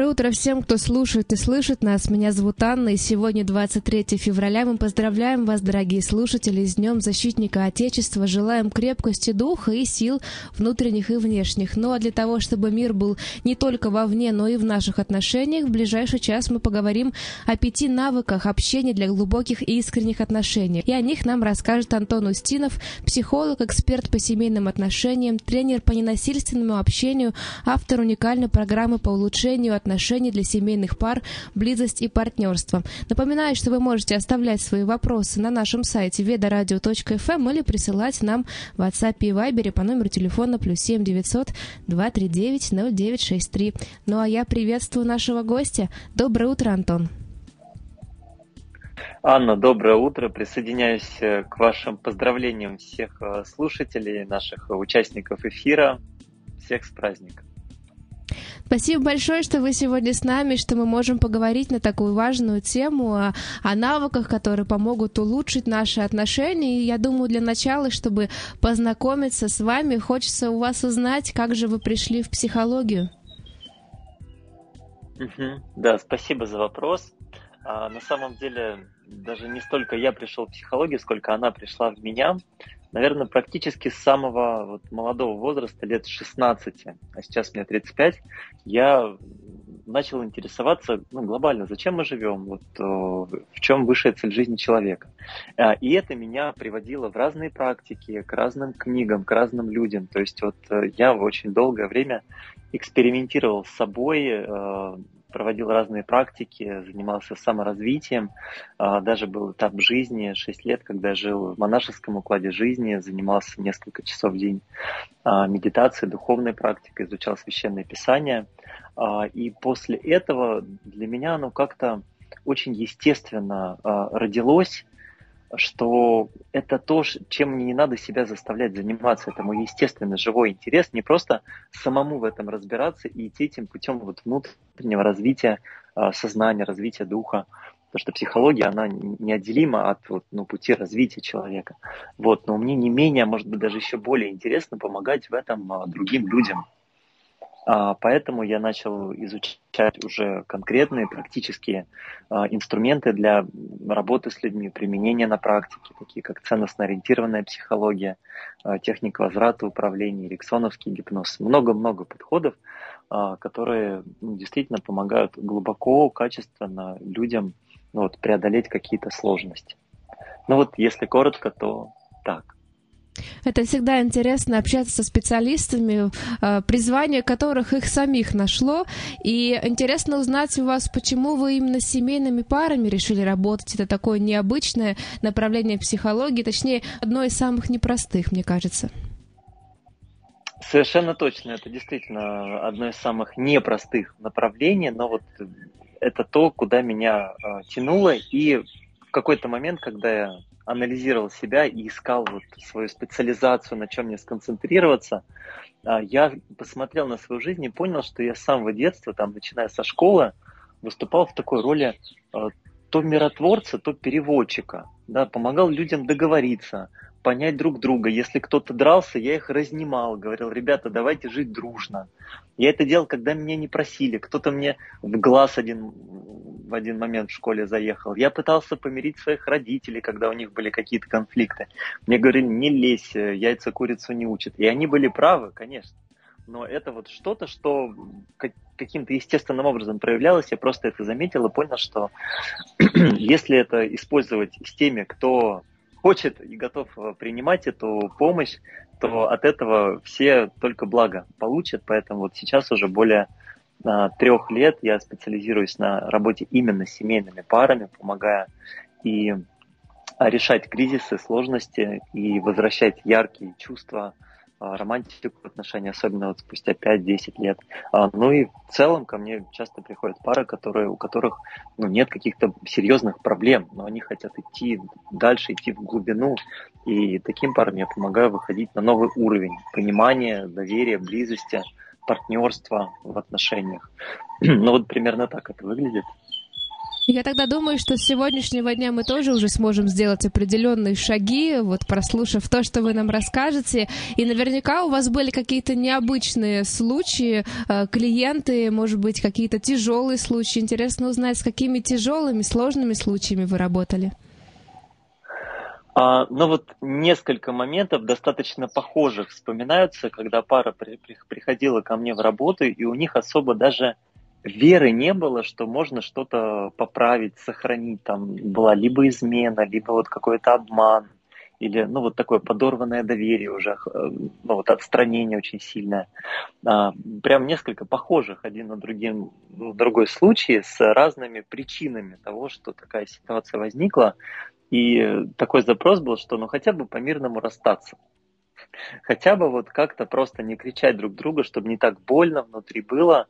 Доброе утро всем, кто слушает и слышит нас. Меня зовут Анна, и сегодня 23 февраля. Мы поздравляем вас, дорогие слушатели, с Днем Защитника Отечества. Желаем крепкости духа и сил внутренних и внешних. Ну а для того, чтобы мир был не только вовне, но и в наших отношениях, в ближайший час мы поговорим о 5 навыках общения для глубоких и искренних отношений. И о них нам расскажет Антон Устинов, психолог, эксперт по семейным отношениям, тренер по ненасильственному общению, автор уникальной программы по улучшению отношений для семейных пар, близость и партнерство. Напоминаю, что вы можете оставлять свои вопросы на нашем сайте vedaradio.fm или присылать нам в WhatsApp и Viber по номеру телефона +7 900 239 0963. Ну а я приветствую нашего гостя. Доброе утро, Антон. Анна, доброе утро. Присоединяюсь к вашим поздравлениям всех слушателей, наших участников эфира. Всех с праздником. Спасибо большое, что вы сегодня с нами, что мы можем поговорить на такую важную тему о навыках, которые помогут улучшить наши отношения. И я думаю, для начала, чтобы познакомиться с вами, хочется у вас узнать, как же вы пришли в психологию. Да, спасибо за вопрос. На самом деле, даже не столько я пришел в психологию, сколько она пришла в меня. Наверное, практически с самого молодого возраста, лет 16, а сейчас мне 35, я начал интересоваться глобально, зачем мы живем, в чем высшая цель жизни человека. И это меня приводило в разные практики, к разным книгам, к разным людям. То есть я очень долгое время экспериментировал с собой, проводил разные практики, занимался саморазвитием, даже был этап жизни, 6 лет, когда жил в монашеском укладе жизни, занимался несколько часов в день медитацией, духовной практикой, изучал священное писание. И после этого для меня оно как-то очень естественно родилось, что это то, чем мне не надо себя заставлять заниматься. Это мой естественный живой интерес, не просто самому в этом разбираться и идти этим путем внутреннего развития сознания, развития духа. Потому что психология, она неотделима от пути развития человека. Но мне не менее, может быть, даже еще более интересно помогать в этом другим людям. Поэтому я начал изучать уже конкретные практические инструменты для работы с людьми, применения на практике, такие как ценностно-ориентированная психология, техника возврата управления, эриксоновский гипноз. Много-много подходов, которые действительно помогают глубоко, качественно людям преодолеть какие-то сложности. Если коротко, то так. Это всегда интересно общаться со специалистами, призвание которых их самих нашло. И интересно узнать у вас, почему вы именно с семейными парами решили работать. Это такое необычное направление психологии, точнее, одно из самых непростых, мне кажется. Совершенно точно. Это действительно одно из самых непростых направлений, но это то, куда меня тянуло. И в какой-то момент, когда я анализировал себя и искал свою специализацию, на чем мне сконцентрироваться, я посмотрел на свою жизнь и понял, что я с самого детства, начиная со школы, выступал в такой роли то миротворца, то переводчика. Да, помогал людям договориться, понять друг друга. Если кто-то дрался, я их разнимал, говорил: ребята, давайте жить дружно. Я это делал, когда меня не просили. Кто-то мне в глаз в один момент в школе заехал. Я пытался помирить своих родителей, когда у них были какие-то конфликты. Мне говорили: не лезь, яйца курицу не учат. И они были правы, конечно. Но это что-то, что каким-то естественным образом проявлялось. Я просто это заметил и понял, что если это использовать с теми, кто хочет и готов принимать эту помощь, то от этого все только благо получат. Поэтому сейчас уже более 3 лет я специализируюсь на работе именно с семейными парами, помогая и решать кризисы, сложности и возвращать яркие чувства, романтику в отношении, особенно спустя 5-10 лет. И в целом ко мне часто приходят пары, у которых нет каких-то серьезных проблем, но они хотят идти дальше, идти в глубину. И таким парам я помогаю выходить на новый уровень понимания, доверия, близости, партнерства в отношениях. Примерно так это выглядит. Я тогда думаю, что с сегодняшнего дня мы тоже уже сможем сделать определенные шаги, вот прослушав то, что вы нам расскажете. И наверняка у вас были какие-то необычные случаи, клиенты, может быть, какие-то тяжелые случаи. Интересно узнать, с какими тяжелыми, сложными случаями вы работали. Ну вот несколько моментов достаточно похожих вспоминаются, когда пара приходила ко мне в работу, и у них особо даже веры не было, что можно что-то поправить, сохранить. Там была либо измена, либо вот какой-то обман, или ну вот такое подорванное доверие уже, ну вот отстранение очень сильное. Прям несколько похожих один на другой случай с разными причинами того, что такая ситуация возникла. И такой запрос был, что ну хотя бы по-мирному расстаться. Хотя бы вот как-то просто не кричать друг друга, чтобы не так больно внутри было.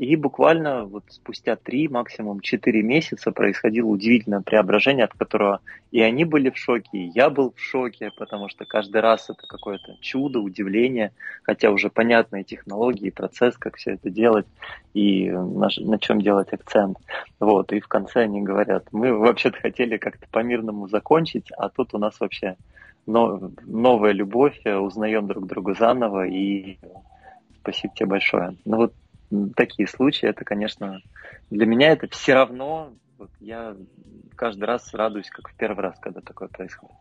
И буквально вот спустя 3, максимум 4 месяца происходило удивительное преображение, от которого и они были в шоке, и я был в шоке, потому что каждый раз это какое-то чудо, удивление, хотя уже понятные технологии, процесс, как все это делать и на чем делать акцент. Вот, и в конце они говорят, мы вообще-то хотели как-то по-мирному закончить, а тут у нас вообще новая любовь, узнаем друг друга заново, и спасибо тебе большое. Ну вот, такие случаи, это, конечно, для меня это все равно, вот я каждый раз радуюсь, как в первый раз, когда такое происходит.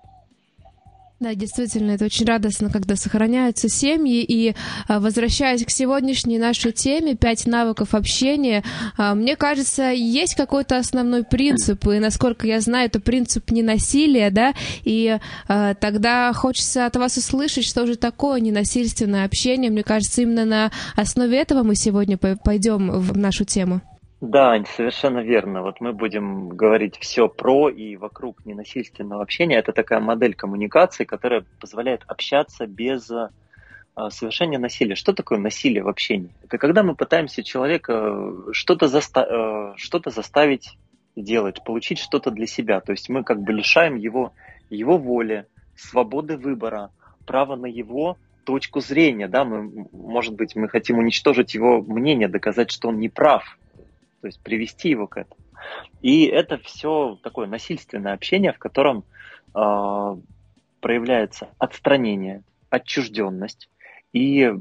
Да, действительно, это очень радостно, когда сохраняются семьи. И возвращаясь к сегодняшней нашей теме «5 навыков общения», мне кажется, есть какой-то основной принцип, и, насколько я знаю, это принцип ненасилия, да, и тогда хочется от вас услышать, что же такое ненасильственное общение. Мне кажется, именно на основе этого мы сегодня пойдем в нашу тему. Да, Ань, совершенно верно. Вот мы будем говорить все про и вокруг ненасильственного общения. Это такая модель коммуникации, которая позволяет общаться без совершения насилия. Что такое насилие в общении? Это когда мы пытаемся человека что-то заставить делать, получить что-то для себя. То есть мы как бы лишаем его воли, свободы выбора, права на его точку зрения. Да? Может быть, мы хотим уничтожить его мнение, доказать, что он не прав. То есть привести его к этому. И это все такое насильственное общение, в котором проявляется отстранение, отчужденность. И,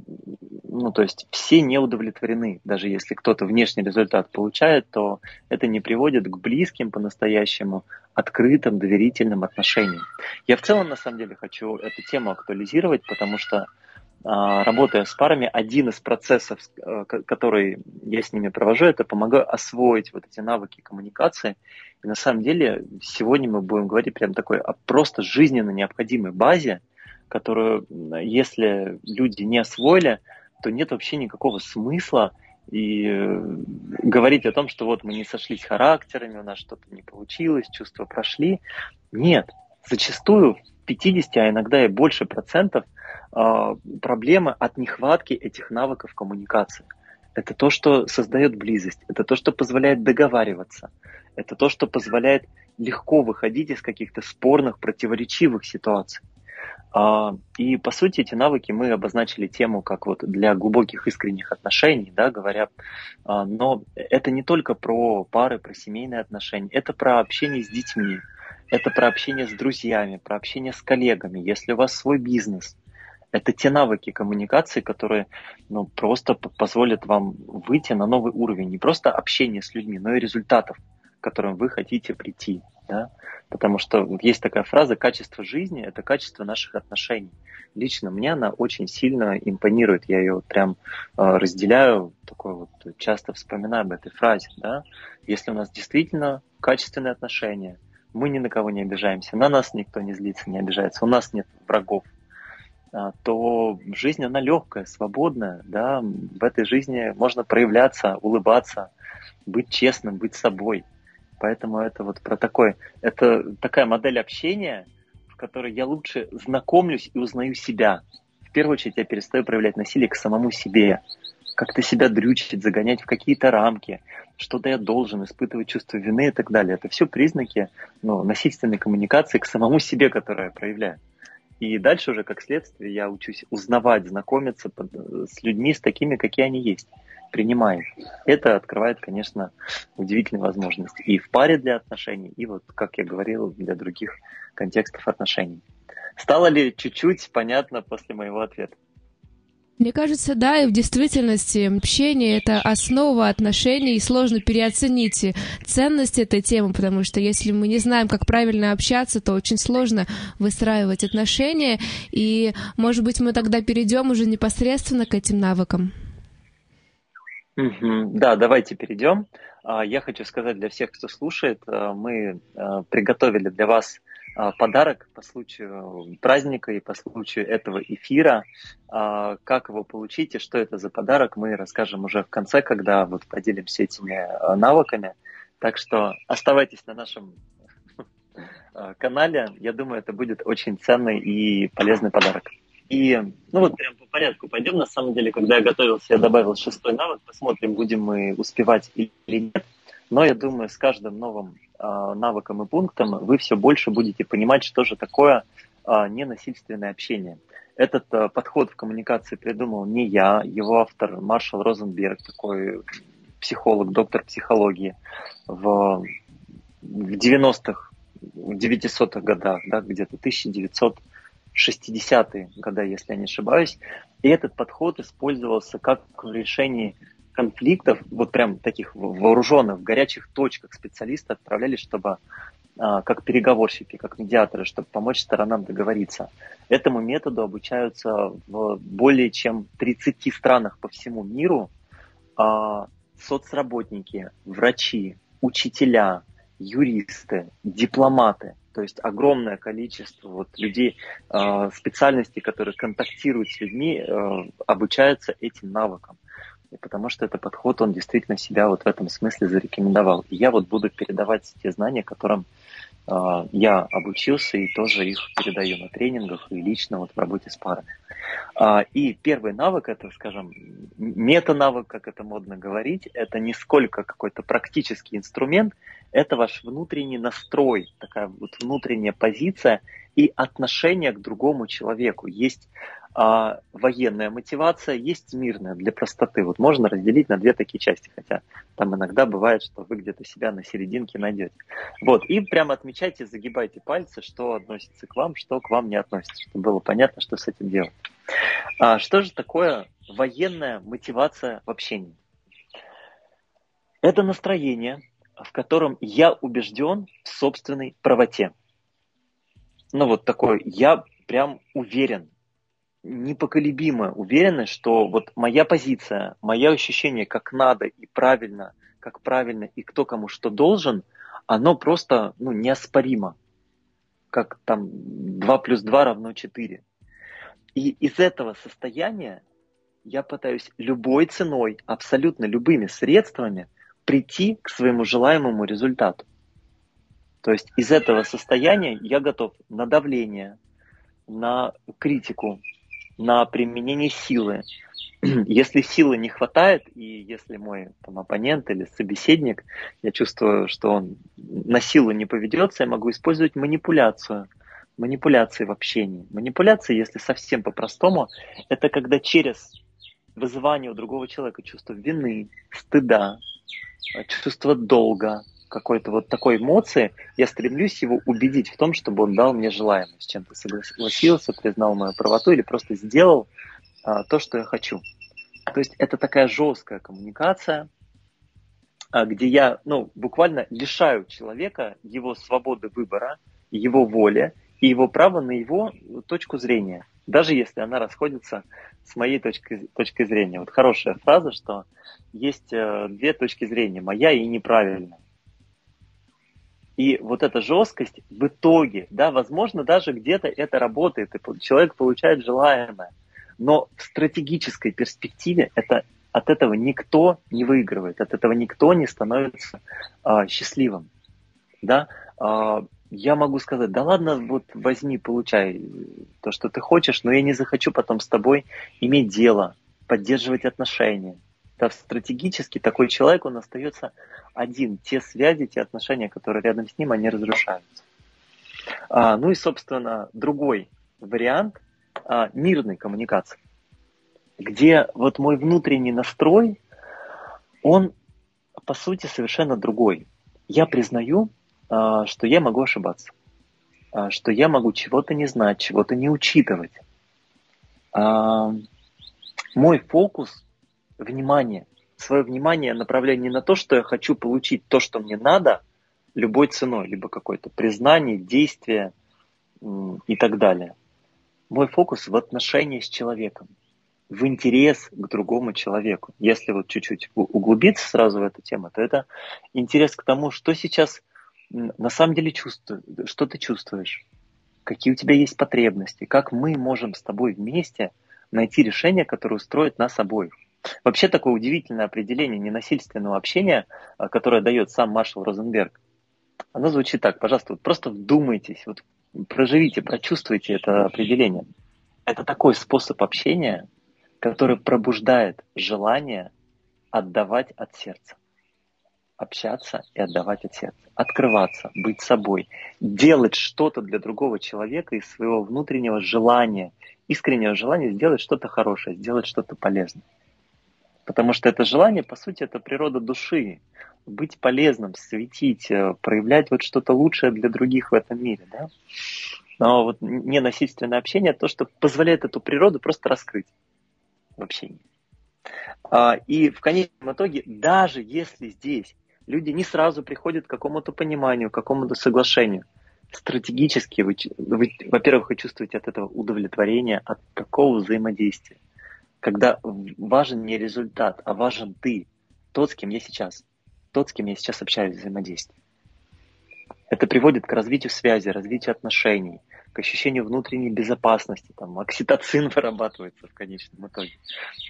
ну, то есть все не удовлетворены. Даже если кто-то внешний результат получает, то это не приводит к близким по-настоящему открытым, доверительным отношениям. Я в целом, на самом деле, хочу эту тему актуализировать, потому что работая с парами, один из процессов, который я с ними провожу, это помогаю освоить вот эти навыки коммуникации. И на самом деле сегодня мы будем говорить прям такой о просто жизненно необходимой базе, которую, если люди не освоили, то нет вообще никакого смысла и говорить о том, что вот мы не сошлись характерами, у нас что-то не получилось, чувства прошли. Нет, зачастую 50, а иногда и больше процентов проблемы от нехватки этих навыков коммуникации. Это то, что создает близость, это то, что позволяет договариваться, это то, что позволяет легко выходить из каких-то спорных, противоречивых ситуаций. И, по сути, эти навыки мы обозначили тему как вот для глубоких искренних отношений, да, говоря, но это не только про пары, про семейные отношения, это про общение с детьми, это про общение с друзьями, про общение с коллегами, если у вас свой бизнес. Это те навыки коммуникации, которые ну, просто позволят вам выйти на новый уровень. Не просто общения с людьми, но и результатов, к которым вы хотите прийти. Да? Потому что есть такая фраза «качество жизни – это качество наших отношений». Лично мне она очень сильно импонирует. Я ее прям разделяю, такой вот, часто вспоминаю об этой фразе. Да? Если у нас действительно качественные отношения, мы ни на кого не обижаемся, на нас никто не злится, не обижается, у нас нет врагов, то жизнь, она легкая, свободная, да, в этой жизни можно проявляться, улыбаться, быть честным, быть собой. Поэтому это вот про такой, это такая модель общения, в которой я лучше знакомлюсь и узнаю себя. В первую очередь я перестаю проявлять насилие к самому себе, как-то себя дрючить, загонять в какие-то рамки, что-то я должен испытывать чувство вины и так далее. Это все признаки, ну, насильственной коммуникации к самому себе, которую я проявляю. И дальше уже, как следствие, я учусь узнавать, знакомиться с людьми, с такими, какие они есть. принимаем. Это открывает, конечно, удивительные возможности и в паре для отношений, и вот, как я говорил, для других контекстов отношений. Стало ли чуть-чуть понятно после моего ответа? Мне кажется, да, и в действительности общение — это основа отношений, и сложно переоценить ценность этой темы, потому что если мы не знаем, как правильно общаться, то очень сложно выстраивать отношения, и, может быть, мы тогда перейдем уже непосредственно к этим навыкам. Да, давайте перейдем. Я хочу сказать для всех, кто слушает, мы приготовили для вас подарок по случаю праздника и по случаю этого эфира. Как его получить и что это за подарок, мы расскажем уже в конце, когда вот поделимся этими навыками. Так что оставайтесь на нашем канале. Я думаю, это будет очень ценный и полезный подарок. И, ну вот прям по порядку пойдем. На самом деле, когда я готовился, я добавил 6 навык. Посмотрим, будем мы успевать или нет. Но я думаю, с каждым новым навыком и пунктом вы все больше будете понимать, что же такое ненасильственное общение. Этот подход в коммуникации придумал не я, его автор Маршалл Розенберг, такой психолог, доктор психологии в 90-х, в 900-х годах, да, где-то 1960-е годы, если я не ошибаюсь. И этот подход использовался как в решении конфликтов, вот прям таких вооруженных, в горячих точках специалисты отправлялись, чтобы, как переговорщики, как медиаторы, чтобы помочь сторонам договориться. Этому методу обучаются в более чем 30 странах по всему миру соцработники, врачи, учителя, юристы, дипломаты. То есть огромное количество вот людей, специальностей, которые контактируют с людьми, обучаются этим навыкам. Потому что этот подход, он действительно себя вот в этом смысле зарекомендовал. И я вот буду передавать те знания, которым я обучился, и тоже их передаю на тренингах и лично вот в работе с парами. И первый навык, это, скажем, мета-навык, как это модно говорить, это не сколько какой-то практический инструмент, это ваш внутренний настрой, такая вот внутренняя позиция и отношение к другому человеку. Есть военная мотивация, есть мирная, для простоты. Вот можно разделить на две такие части, хотя там иногда бывает, что вы где-то себя на серединке найдете. Вот, и прямо отмечайте, загибайте пальцы, что относится к вам, что к вам не относится, чтобы было понятно, что с этим делать. Что же такое военная мотивация в общении? Это настроение, в котором я убежден в собственной правоте. Ну вот такое, я прям уверен, непоколебимо уверены, что вот моя позиция, мое ощущение, как надо и правильно, как правильно и кто кому что должен, оно просто, ну, неоспоримо, как там 2 + 2 = 4. И из этого состояния я пытаюсь любой ценой, абсолютно любыми средствами прийти к своему желаемому результату. То есть из этого состояния я готов на давление, на критику, на применение силы. Если силы не хватает, и если мой там оппонент или собеседник, я чувствую, что он на силу не поведется, я могу использовать манипуляцию. Манипуляции в общении. Манипуляции, если совсем по-простому, это когда через вызывание у другого человека чувство вины, стыда, чувство долга, какой-то вот такой эмоции, я стремлюсь его убедить в том, чтобы он дал мне желаемое, с чем-то согласился, признал мою правоту или просто сделал то, что я хочу. То есть это такая жесткая коммуникация, где я, ну, буквально лишаю человека его свободы выбора, его воли и его права на его точку зрения, даже если она расходится с моей точки зрения. Вот хорошая фраза, что есть две точки зрения, моя и неправильная. И вот эта жесткость в итоге, да, возможно, даже где-то это работает, и человек получает желаемое, но в стратегической перспективе это, от этого никто не выигрывает, от этого никто не становится счастливым. Да? Я могу сказать, да ладно, вот возьми, получай то, что ты хочешь, но я не захочу потом с тобой иметь дело, поддерживать отношения. Да, стратегически такой человек, он остается один. Те связи, те отношения, которые рядом с ним, они разрушаются. Ну и, собственно, другой вариант мирной коммуникации, где вот мой внутренний настрой, он, по сути, совершенно другой. Я признаю, что я могу ошибаться, что я могу чего-то не знать, чего-то не учитывать. Мой фокус – внимание. Свое внимание направляю не на то, что я хочу получить то, что мне надо, любой ценой, либо какое-то признание, действие и так далее. Мой фокус в отношении с человеком, в интерес к другому человеку. Если вот чуть-чуть углубиться сразу в эту тему, то это интерес к тому, что сейчас на самом деле чувствуешь, что ты чувствуешь, какие у тебя есть потребности, как мы можем с тобой вместе найти решение, которое устроит нас обоих. Вообще такое удивительное определение ненасильственного общения, которое дает сам Маршалл Розенберг, оно звучит так, пожалуйста, вот просто вдумайтесь, вот проживите, прочувствуйте это определение. Это такой способ общения, который пробуждает желание отдавать от сердца. Общаться и отдавать от сердца. Открываться, быть собой, делать что-то для другого человека из своего внутреннего желания, искреннего желания сделать что-то хорошее, сделать что-то полезное. Потому что это желание, по сути, это природа души. Быть полезным, светить, проявлять вот что-то лучшее для других в этом мире. Да? Но вот ненасильственное общение – то, что позволяет эту природу просто раскрыть в общении. И в конечном итоге, даже если здесь люди не сразу приходят к какому-то пониманию, к какому-то соглашению, стратегически вы, во-первых, вы чувствуете от этого удовлетворение, от такого взаимодействия. Когда важен не результат, а важен ты, тот, с кем я сейчас, общаюсь, взаимодействую. Это приводит к развитию связи, развитию отношений, к ощущению внутренней безопасности, там, окситоцин вырабатывается в конечном итоге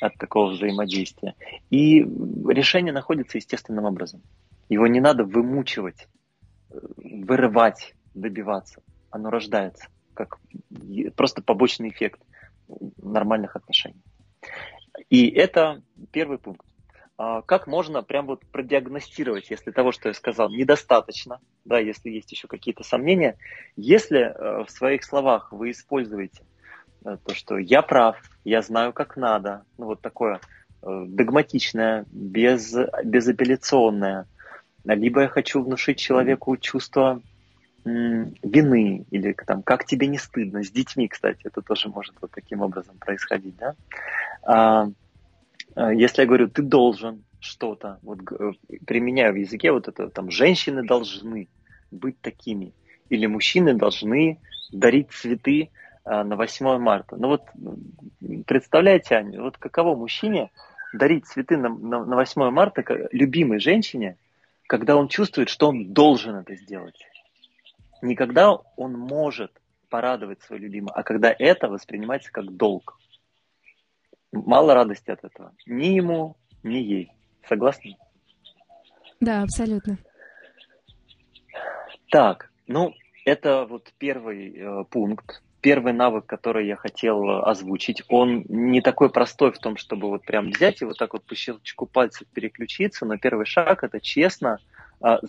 от такого взаимодействия. И решение находится естественным образом. Его не надо вымучивать, вырывать, добиваться. Оно рождается, как просто побочный эффект нормальных отношений. И это первый пункт. Как можно прям вот продиагностировать, если того, что я сказал, недостаточно, да, если есть еще какие-то сомнения, если в своих словах вы используете то, что я прав, я знаю, как надо, ну вот такое догматичное, безапелляционное, либо я хочу внушить человеку чувство вины, или там, как тебе не стыдно, с детьми, кстати, это тоже может вот таким образом происходить, да? Если я говорю, ты должен что-то, вот применяю в языке вот это, там, женщины должны быть такими, или мужчины должны дарить цветы на 8 марта. Ну вот, представляете, Аня, вот каково мужчине дарить цветы на 8 марта любимой женщине, когда он чувствует, что он должен это сделать. Не когда он может порадовать свою любимую, а когда это воспринимается как долг. Мало радости от этого. Ни ему, ни ей. Согласны? Да, абсолютно. Так, ну, это вот первый пункт, первый навык, который я хотел озвучить. Он не такой простой в том, чтобы вот прям взять и вот так вот по щелчку пальцев переключиться, но первый шаг – это честно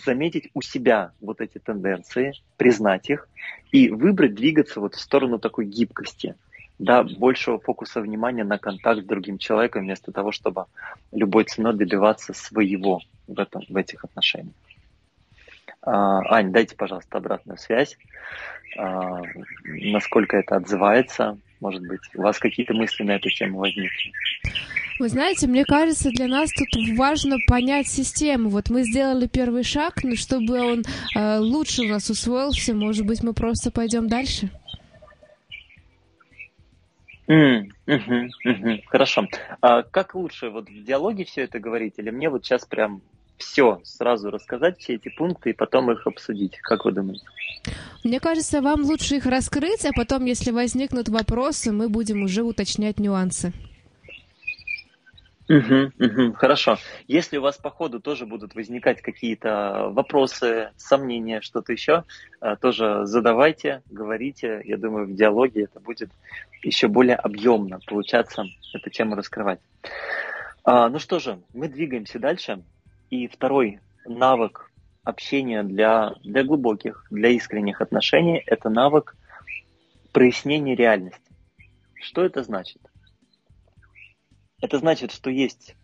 заметить у себя вот эти тенденции, признать их и выбрать двигаться вот в сторону такой гибкости, да, большего фокуса внимания на контакт с другим человеком вместо того, чтобы любой ценой добиваться своего в этих отношениях. Ань, дайте, пожалуйста, обратную связь, насколько это отзывается. Может быть, у вас какие-то мысли на эту тему возникли? Вы знаете, мне кажется, для нас тут важно понять систему. Вот мы сделали первый шаг, но чтобы он лучше у нас усвоился, может быть, мы просто пойдем дальше? Хорошо. А как лучше вот в диалоге все это говорить? Или мне вот сейчас прям все сразу рассказать, все эти пункты, и потом их обсудить? Как вы думаете? Мне кажется, вам лучше их раскрыть, а потом, если возникнут вопросы, мы будем уже уточнять нюансы. Хорошо. Если у вас по ходу тоже будут возникать какие-то вопросы, сомнения, что-то еще, тоже задавайте, говорите. Я думаю, в диалоге это будет еще более объемно получаться эту тему раскрывать. Ну что же, мы двигаемся дальше. И второй навык общения для глубоких, для искренних отношений – это навык прояснения реальности. Что это значит? Это значит, что есть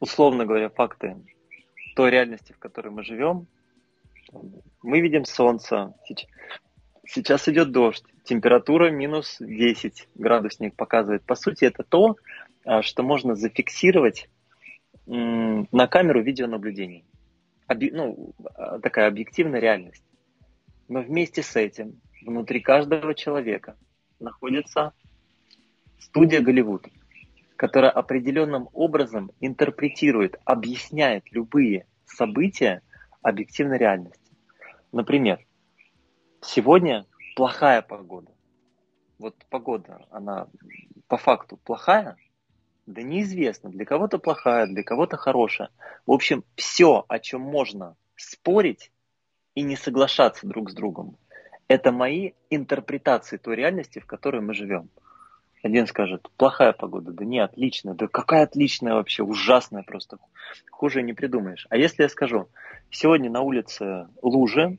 условно говоря, факты той реальности, в которой мы живем. Мы видим солнце, сейчас идет дождь, температура минус 10 градусник показывает. По сути, это то, что можно зафиксировать на камеру видеонаблюдений. Такая объективная реальность. Но вместе с этим внутри каждого человека находится студия Голливуд, которая определенным образом интерпретирует, объясняет любые события объективной реальности. Например, сегодня плохая погода. Вот погода, она по факту плохая, да неизвестно, для кого-то плохая, для кого-то хорошая. В общем, все, о чем можно спорить и не соглашаться друг с другом, это мои интерпретации той реальности, в которой мы живем. Один скажет, плохая погода, да не, отличная, да какая отличная вообще, ужасная просто, хуже не придумаешь. А если я скажу, сегодня на улице лужи,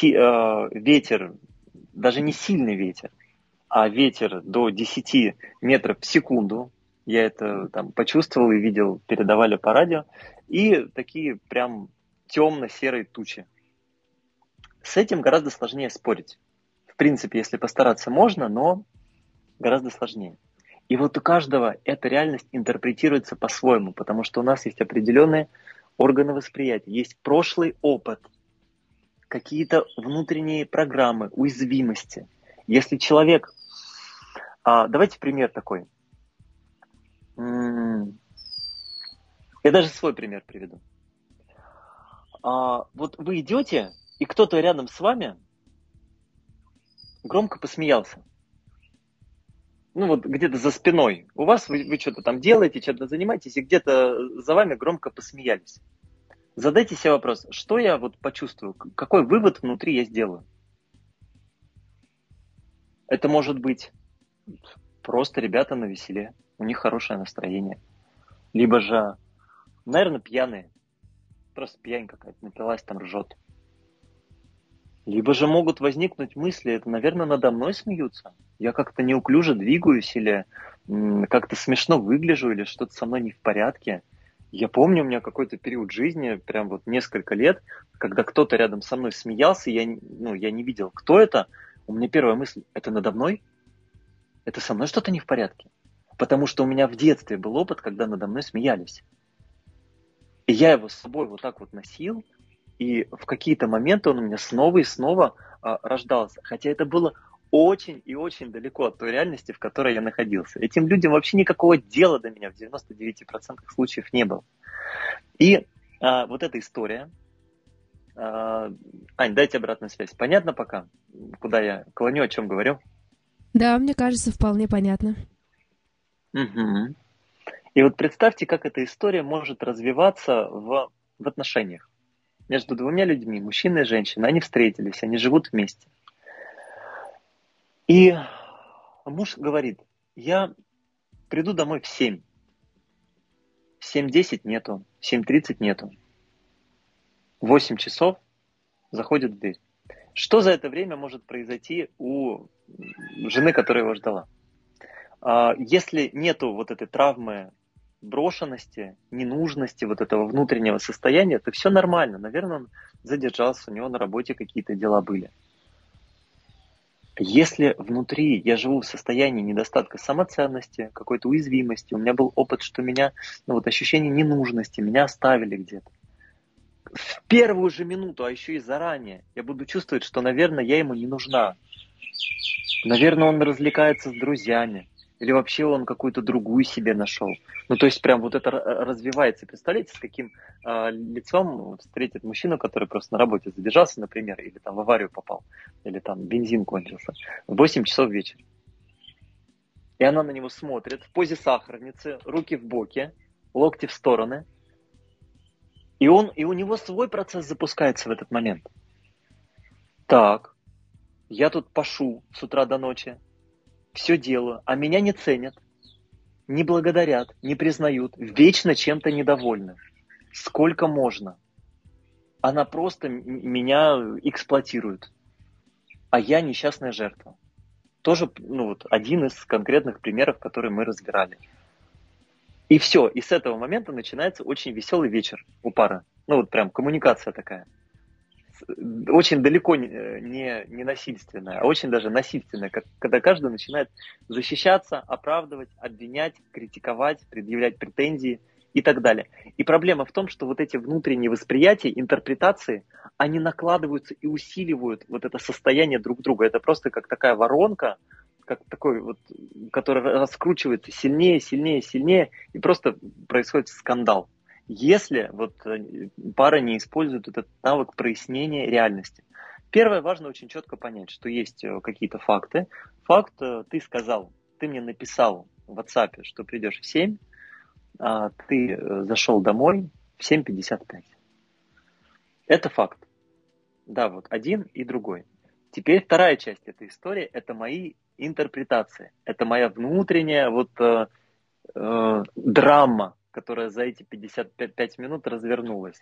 ветер, даже не сильный ветер, а ветер до 10 метров в секунду, я это там почувствовал и видел, передавали по радио, и такие прям темно-серые тучи. С этим гораздо сложнее спорить. В принципе, если постараться, можно, но гораздо сложнее. И вот у каждого эта реальность интерпретируется по-своему, потому что у нас есть определенные органы восприятия, есть прошлый опыт, какие-то внутренние программы, уязвимости. Если человек... Давайте пример такой. Я даже свой пример приведу. Вот вы идете, и кто-то рядом с вами громко посмеялся. Ну вот где-то за спиной у вас, вы что-то там делаете, чем-то занимаетесь, и где-то за вами громко посмеялись. Задайте себе вопрос, что я вот почувствую, какой вывод внутри я сделаю? Это может быть просто ребята навеселе, у них хорошее настроение. Либо же, наверное, пьяные, просто пьянь какая-то, напилась, там ржет. Либо же могут возникнуть мысли, это, наверное, надо мной смеются. Я как-то неуклюже двигаюсь или как-то смешно выгляжу, или что-то со мной не в порядке. Я помню, у меня какой-то период жизни, прям вот несколько лет, когда кто-то рядом со мной смеялся, я не видел, кто это. У меня первая мысль – это надо мной? Это со мной что-то не в порядке? Потому что у меня в детстве был опыт, когда надо мной смеялись. И я его с собой вот так вот носил, и в какие-то моменты он у меня снова и снова рождался. Хотя это было очень и очень далеко от той реальности, в которой я находился. Этим людям вообще никакого дела до меня в 99% случаев не было. И вот эта история... Ань, дайте обратную связь. Понятно пока, куда я клоню, о чем говорю? Да, мне кажется, вполне понятно. Угу. И вот представьте, как эта история может развиваться в отношениях. Между двумя людьми, мужчина и женщина, они встретились, они живут вместе. И муж говорит, я приду домой в 7. В 7:10 нету, в 7:30 нету. В 8 часов заходит в дверь. Что за это время может произойти у жены, которая его ждала? Если нету вот этой травмы, брошенности, ненужности вот этого внутреннего состояния, то все нормально. Наверное, он задержался, у него на работе какие-то дела были. Если внутри я живу в состоянии недостатка самоценности, какой-то уязвимости, у меня был опыт, что меня, ощущение ненужности, меня оставили где-то. В первую же минуту, а еще и заранее, я буду чувствовать, что, наверное, я ему не нужна. Наверное, он развлекается с друзьями. Или вообще он какую-то другую себе нашел. То есть прям вот это развивается. Представляете, с каким лицом встретит мужчину, который просто на работе задержался, например, или там в аварию попал, или там бензин кончился, в 8 часов вечера. И она на него смотрит в позе сахарницы, руки в боки, локти в стороны. И у него свой процесс запускается в этот момент. Так, я тут пашу с утра до ночи, все делаю, а меня не ценят, не благодарят, не признают, вечно чем-то недовольны. Сколько можно? Она просто меня эксплуатирует, а я несчастная жертва. Тоже один из конкретных примеров, которые мы разбирали. И все, и с этого момента начинается очень веселый вечер у пары. Ну вот прям коммуникация такая. Очень далеко не насильственная, а очень даже насильственная, когда каждый начинает защищаться, оправдывать, обвинять, критиковать, предъявлять претензии и так далее. И проблема в том, что вот эти внутренние восприятия, интерпретации, они накладываются и усиливают вот это состояние друг друга. Это просто как такая воронка, как такой вот, который раскручивается сильнее, сильнее, сильнее, и просто происходит скандал. Если вот пара не использует этот навык прояснения реальности. Первое, важно очень четко понять, что есть какие-то факты. Факт, ты сказал, ты мне написал в WhatsApp, что придешь в 7, а ты зашел домой в 7:55. Это факт. Да, вот один и другой. Теперь вторая часть этой истории – это мои интерпретации. Это моя внутренняя вот драма, которая за эти 55 минут развернулась.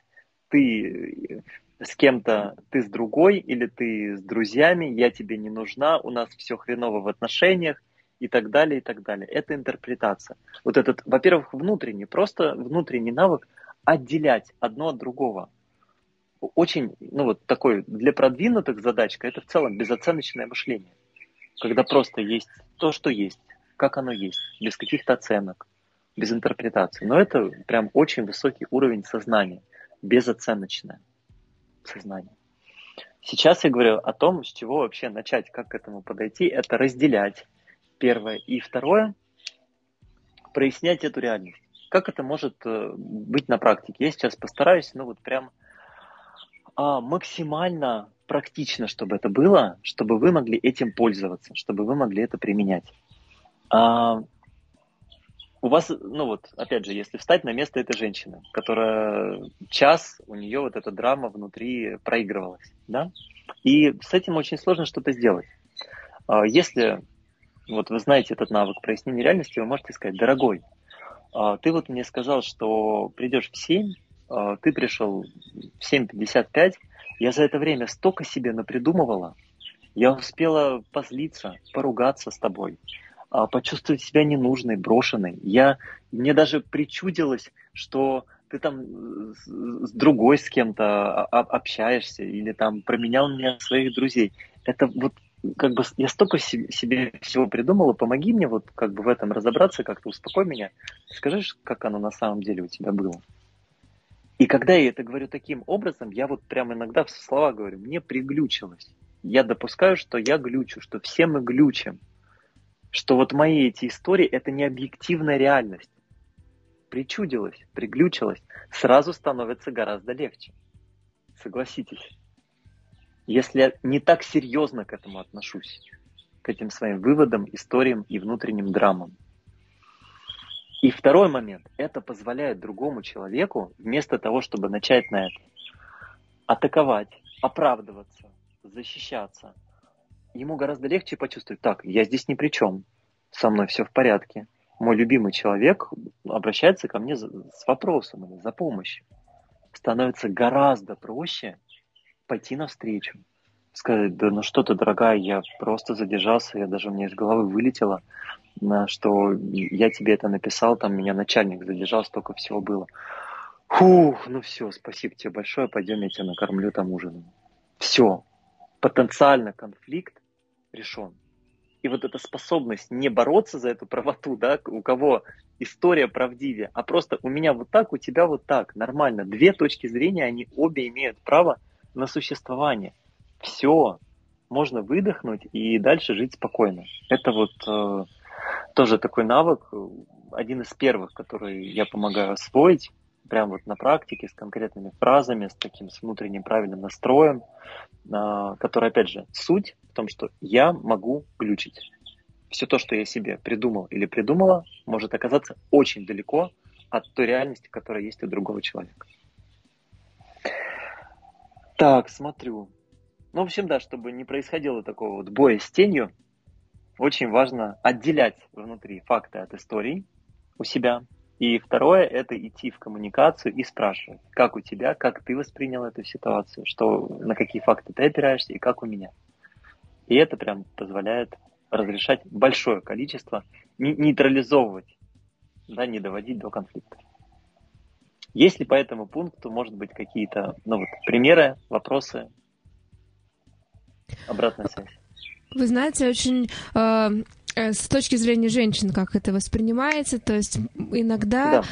Ты с кем-то, ты с другой или ты с друзьями, я тебе не нужна, у нас все хреново в отношениях и так далее, и так далее. Это интерпретация. Вот этот, во-первых, внутренний, просто внутренний навык отделять одно от другого. Очень, ну вот такой для продвинутых задачка, это в целом безоценочное мышление. Когда просто есть то, что есть, как оно есть, без каких-то оценок, без интерпретации. Но это прям очень высокий уровень сознания, безоценочное сознание. Сейчас я говорю о том, с чего вообще начать, как к этому подойти. Это разделять первое и второе, прояснять эту реальность. Как это может быть на практике? Я сейчас постараюсь, ну вот прям максимально практично, чтобы это было, чтобы вы могли этим пользоваться, чтобы вы могли это применять. У вас, ну вот, опять же, если встать на место этой женщины, которая час, у нее вот эта драма внутри проигрывалась, да? И с этим очень сложно что-то сделать. Если вот вы знаете этот навык прояснения реальности, вы можете сказать: дорогой, ты вот мне сказал, что придешь в 7, ты пришел в 7:55, я за это время столько себе напридумывала, я успела позлиться, поругаться с тобой, почувствовать себя ненужной, брошенной. Мне даже причудилось, что ты там с другой с кем-то общаешься или там променял меня своих друзей. Это вот как бы я столько себе всего придумала, помоги мне вот как бы в этом разобраться, как-то успокой меня. Скажи, как оно на самом деле у тебя было. И когда я это говорю таким образом, я вот прям иногда в слова говорю, мне приглючилось. Я допускаю, что я глючу, что все мы глючим. Что вот мои эти истории – это не объективная реальность. Причудилось, приглючилось, сразу становится гораздо легче. Согласитесь. Если я не так серьезно к этому отношусь, к этим своим выводам, историям и внутренним драмам. И второй момент – это позволяет другому человеку, вместо того, чтобы начать на это, атаковать, оправдываться, защищаться, ему гораздо легче почувствовать: так, я здесь ни при чем, со мной все в порядке. Мой любимый человек обращается ко мне с вопросом или за помощью. Становится гораздо проще пойти навстречу. Сказать: да ну что ты, дорогая, я просто задержался, я даже, мне из головы вылетело, что я тебе это написал, там меня начальник задержал, столько всего было. Фух, ну все, спасибо тебе большое, пойдем, я тебя накормлю там ужином. Все, потенциально конфликт решен. И вот эта способность не бороться за эту правоту, да, у кого история правдивее, а просто у меня вот так, у тебя вот так, нормально. Две точки зрения, они обе имеют право на существование. Все, можно выдохнуть и дальше жить спокойно. Это вот тоже такой навык, один из первых, который я помогаю освоить, прям вот на практике, с конкретными фразами, с таким с внутренним правильным настроем, который, опять же, суть в том, что я могу глючить. Все то, что я себе придумал или придумала, может оказаться очень далеко от той реальности, которая есть у другого человека. Так, смотрю. Ну, в общем, да, чтобы не происходило такого вот боя с тенью, очень важно отделять внутри факты от историй у себя. И второе – это идти в коммуникацию и спрашивать, как у тебя, как ты воспринял эту ситуацию, что, на какие факты ты опираешься и как у меня. И это прям позволяет разрешать большое количество, нейтрализовывать да, не доводить до конфликта. Есть ли по этому пункту, может быть, какие-то примеры, вопросы, обратная связь? Вы знаете, очень... С точки зрения женщин, как это воспринимается, то есть иногда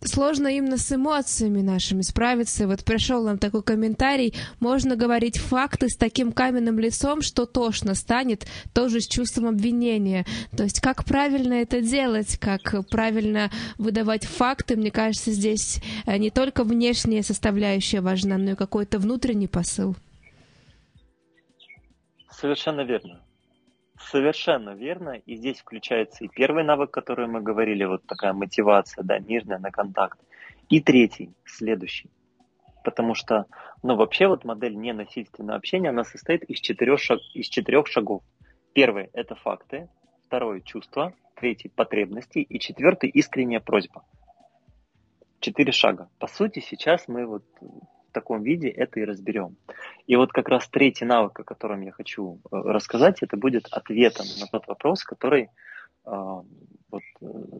сложно именно с эмоциями нашими справиться. Вот пришел нам такой комментарий: можно говорить факты с таким каменным лицом, что тошно станет, тоже с чувством обвинения. То есть как правильно это делать, как правильно выдавать факты, мне кажется, здесь не только внешняя составляющая важна, но и какой-то внутренний посыл. Совершенно верно. Совершенно верно. И здесь включается и первый навык, который мы говорили, вот такая мотивация, да, нежная на контакт. И третий, следующий. Потому что, вообще модель ненасильственного общения, она состоит из четырех шагов. Первый – это факты, второй – чувства, третий – потребности и четвертый – искренняя просьба. 4 шага. По сути, сейчас мы в таком виде это и разберем. И как раз третий навык, о котором я хочу рассказать, это будет ответом на тот вопрос, который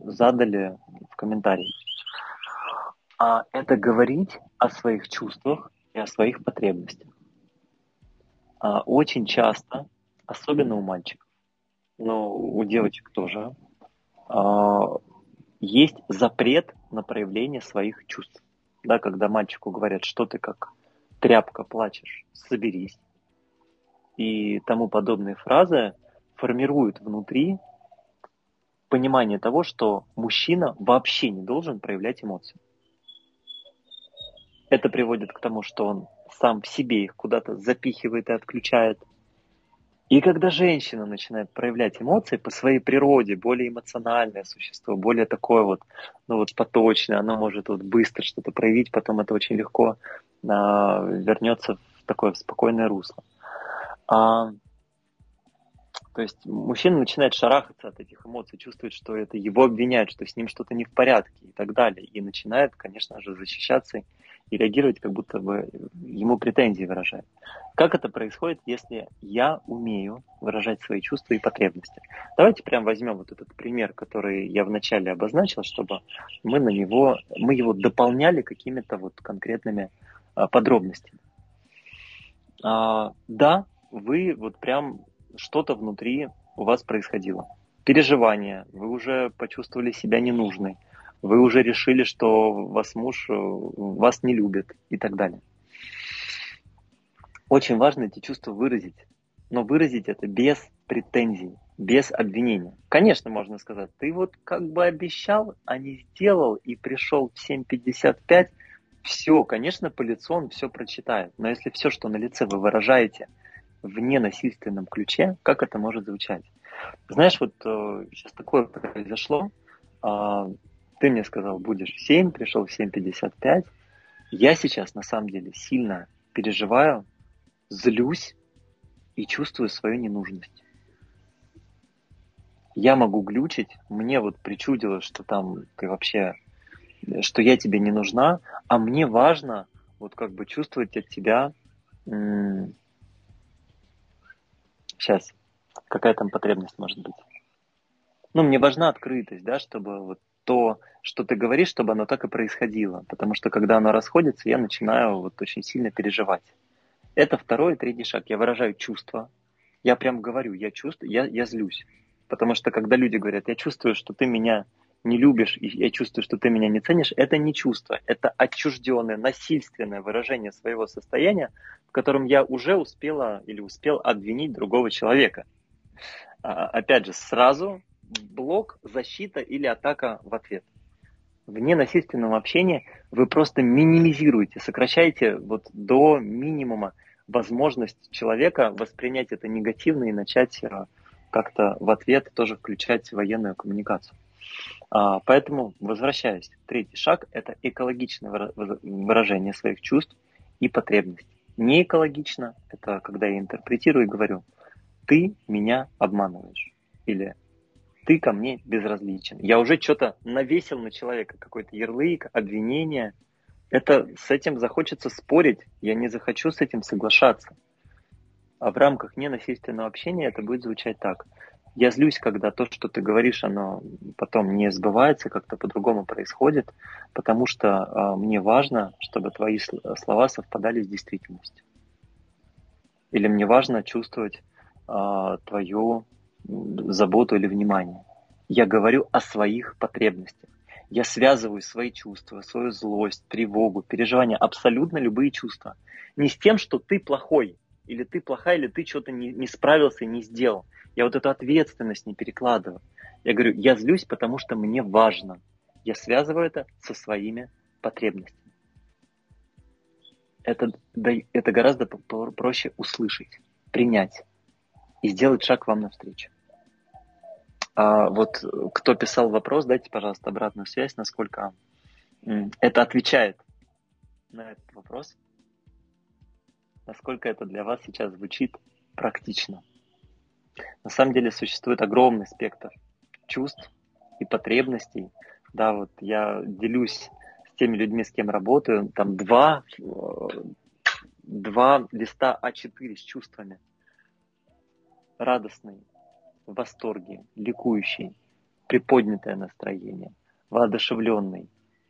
задали в комментарии. А это говорить о своих чувствах и о своих потребностях. Очень часто, особенно у мальчиков, но у девочек тоже, есть запрет на проявление своих чувств. Да, когда мальчику говорят, что ты как тряпка плачешь, соберись. И тому подобные фразы формируют внутри понимание того, что мужчина вообще не должен проявлять эмоции. Это приводит к тому, что он сам в себе их куда-то запихивает и отключает. И когда женщина начинает проявлять эмоции по своей природе, более эмоциональное существо, более такое поточное, она может быстро что-то проявить, потом это очень легко вернется в такое спокойное русло. То есть мужчина начинает шарахаться от этих эмоций, чувствует, что это его обвиняют, что с ним что-то не в порядке и так далее. И начинает, конечно же, защищаться и реагировать, как будто бы ему претензии выражают. Как это происходит, если я умею выражать свои чувства и потребности? Давайте прям возьмем этот пример, который я вначале обозначил, чтобы мы его дополняли какими-то конкретными подробностями. Да, вы прям что-то внутри у вас происходило. Переживания, вы уже почувствовали себя ненужной. Вы уже решили, что ваш муж вас не любит и так далее. Очень важно эти чувства выразить. Но выразить это без претензий, без обвинения. Конечно, можно сказать, ты как бы обещал, а не сделал, и пришел в 7:55. Все, конечно, по лицу он все прочитает. Но если все, что на лице вы выражаете в ненасильственном ключе, как это может звучать? Знаешь, сейчас такое произошло. Ты мне сказал, будешь в 7, пришел в 7:55. Я сейчас на самом деле сильно переживаю, злюсь и чувствую свою ненужность. Я могу глючить, мне причудилось, что там ты вообще, что я тебе не нужна, а мне важно чувствовать от тебя... Сейчас, какая там потребность может быть? Мне важна открытость, да, чтобы то, что ты говоришь, чтобы оно так и происходило. Потому что, когда оно расходится, я начинаю очень сильно переживать. Это второй и третий шаг. Я выражаю чувства. Я прям говорю, я чувствую, я злюсь. Потому что, когда люди говорят, я чувствую, что ты меня не любишь, и я чувствую, что ты меня не ценишь, это не чувство. Это отчужденное, насильственное выражение своего состояния, в котором я уже успела или успел обвинить другого человека. Опять же, сразу... блок, защита или атака в ответ. В ненасильственном общении вы просто минимизируете, сокращаете до минимума возможность человека воспринять это негативно и начать как-то в ответ тоже включать военную коммуникацию. Поэтому, возвращаясь, третий шаг – это экологичное выражение своих чувств и потребностей. Не экологично – это когда я интерпретирую и говорю «ты меня обманываешь» или ты ко мне безразличен. Я уже что-то навесил на человека, какой-то ярлык, обвинение. С этим захочется спорить, я не захочу с этим соглашаться. А в рамках ненасильственного общения это будет звучать так. я злюсь, когда то, что ты говоришь, оно потом не сбывается, как-то по-другому происходит, потому что мне важно, чтобы твои слова совпадали с действительностью. Или мне важно чувствовать твою заботу или внимание. Я говорю о своих потребностях. Я связываю свои чувства, свою злость, тревогу, переживания, абсолютно любые чувства. Не с тем, что ты плохой, или ты плохая, или ты что-то не справился, не сделал. Я вот эту ответственность не перекладываю. Я говорю, я злюсь, потому что мне важно. Я связываю это со своими потребностями. Это гораздо проще услышать, принять и сделать шаг вам навстречу. А вот кто писал вопрос, дайте, пожалуйста, обратную связь, насколько это отвечает на этот вопрос, насколько это для вас сейчас звучит практично. На самом деле существует огромный спектр чувств и потребностей. Да, вот я делюсь с теми людьми, с кем работаю, там два листа А4 с чувствами. Радостный, в восторге, ликующий, приподнятое настроение, воодушевленный,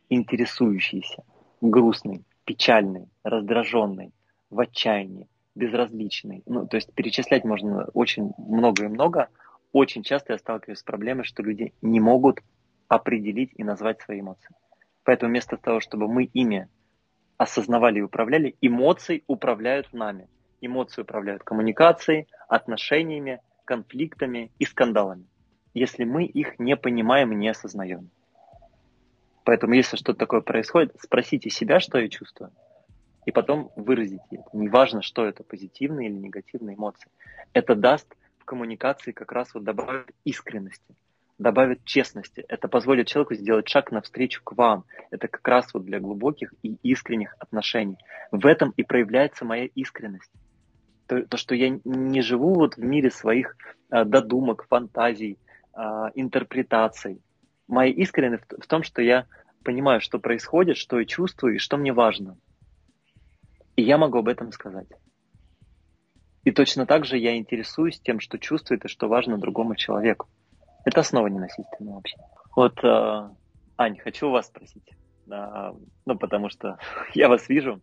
интересующийся, грустный, печальный, раздраженный, в отчаянии, безразличный. Ну, то есть перечислять можно очень много и много. Очень часто я сталкиваюсь с проблемой, что люди не могут определить и назвать свои эмоции. Поэтому вместо того, чтобы мы ими осознавали и управляли, эмоции управляют нами. Эмоции управляют коммуникацией, отношениями, конфликтами и скандалами, если мы их не понимаем и не осознаем. Поэтому, если что-то такое происходит, спросите себя, что я чувствую, и потом выразите это. Неважно, что это, позитивные или негативные эмоции. Это даст в коммуникации как раз вот добавит искренности, добавит честности. Это позволит человеку сделать шаг навстречу к вам. Это как раз вот для глубоких и искренних отношений. В этом и проявляется моя искренность. То, что я не живу вот в мире своих додумок, фантазий, интерпретаций. Моя искренность в том, что я понимаю, что происходит, что я чувствую и что мне важно. И я могу об этом сказать. И точно так же я интересуюсь тем, что чувствует и что важно другому человеку. Это основа ненасильственного общения. Вот, Ань, хочу вас спросить, потому что я вас вижу.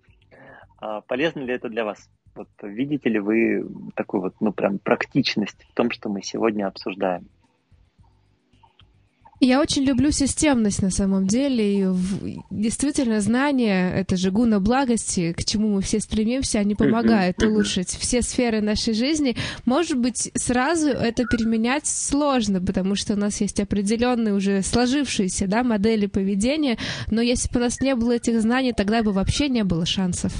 Полезно ли это для вас? Вот видите ли вы такую вот, прям практичность в том, что мы сегодня обсуждаем? Я очень люблю системность на самом деле. И действительно, знания — это же гуна благости, к чему мы все стремимся, они помогают улучшить все сферы нашей жизни. Может быть, сразу это переменять сложно, потому что у нас есть определенные уже сложившиеся модели поведения, но если бы у нас не было этих знаний, тогда бы вообще не было шансов.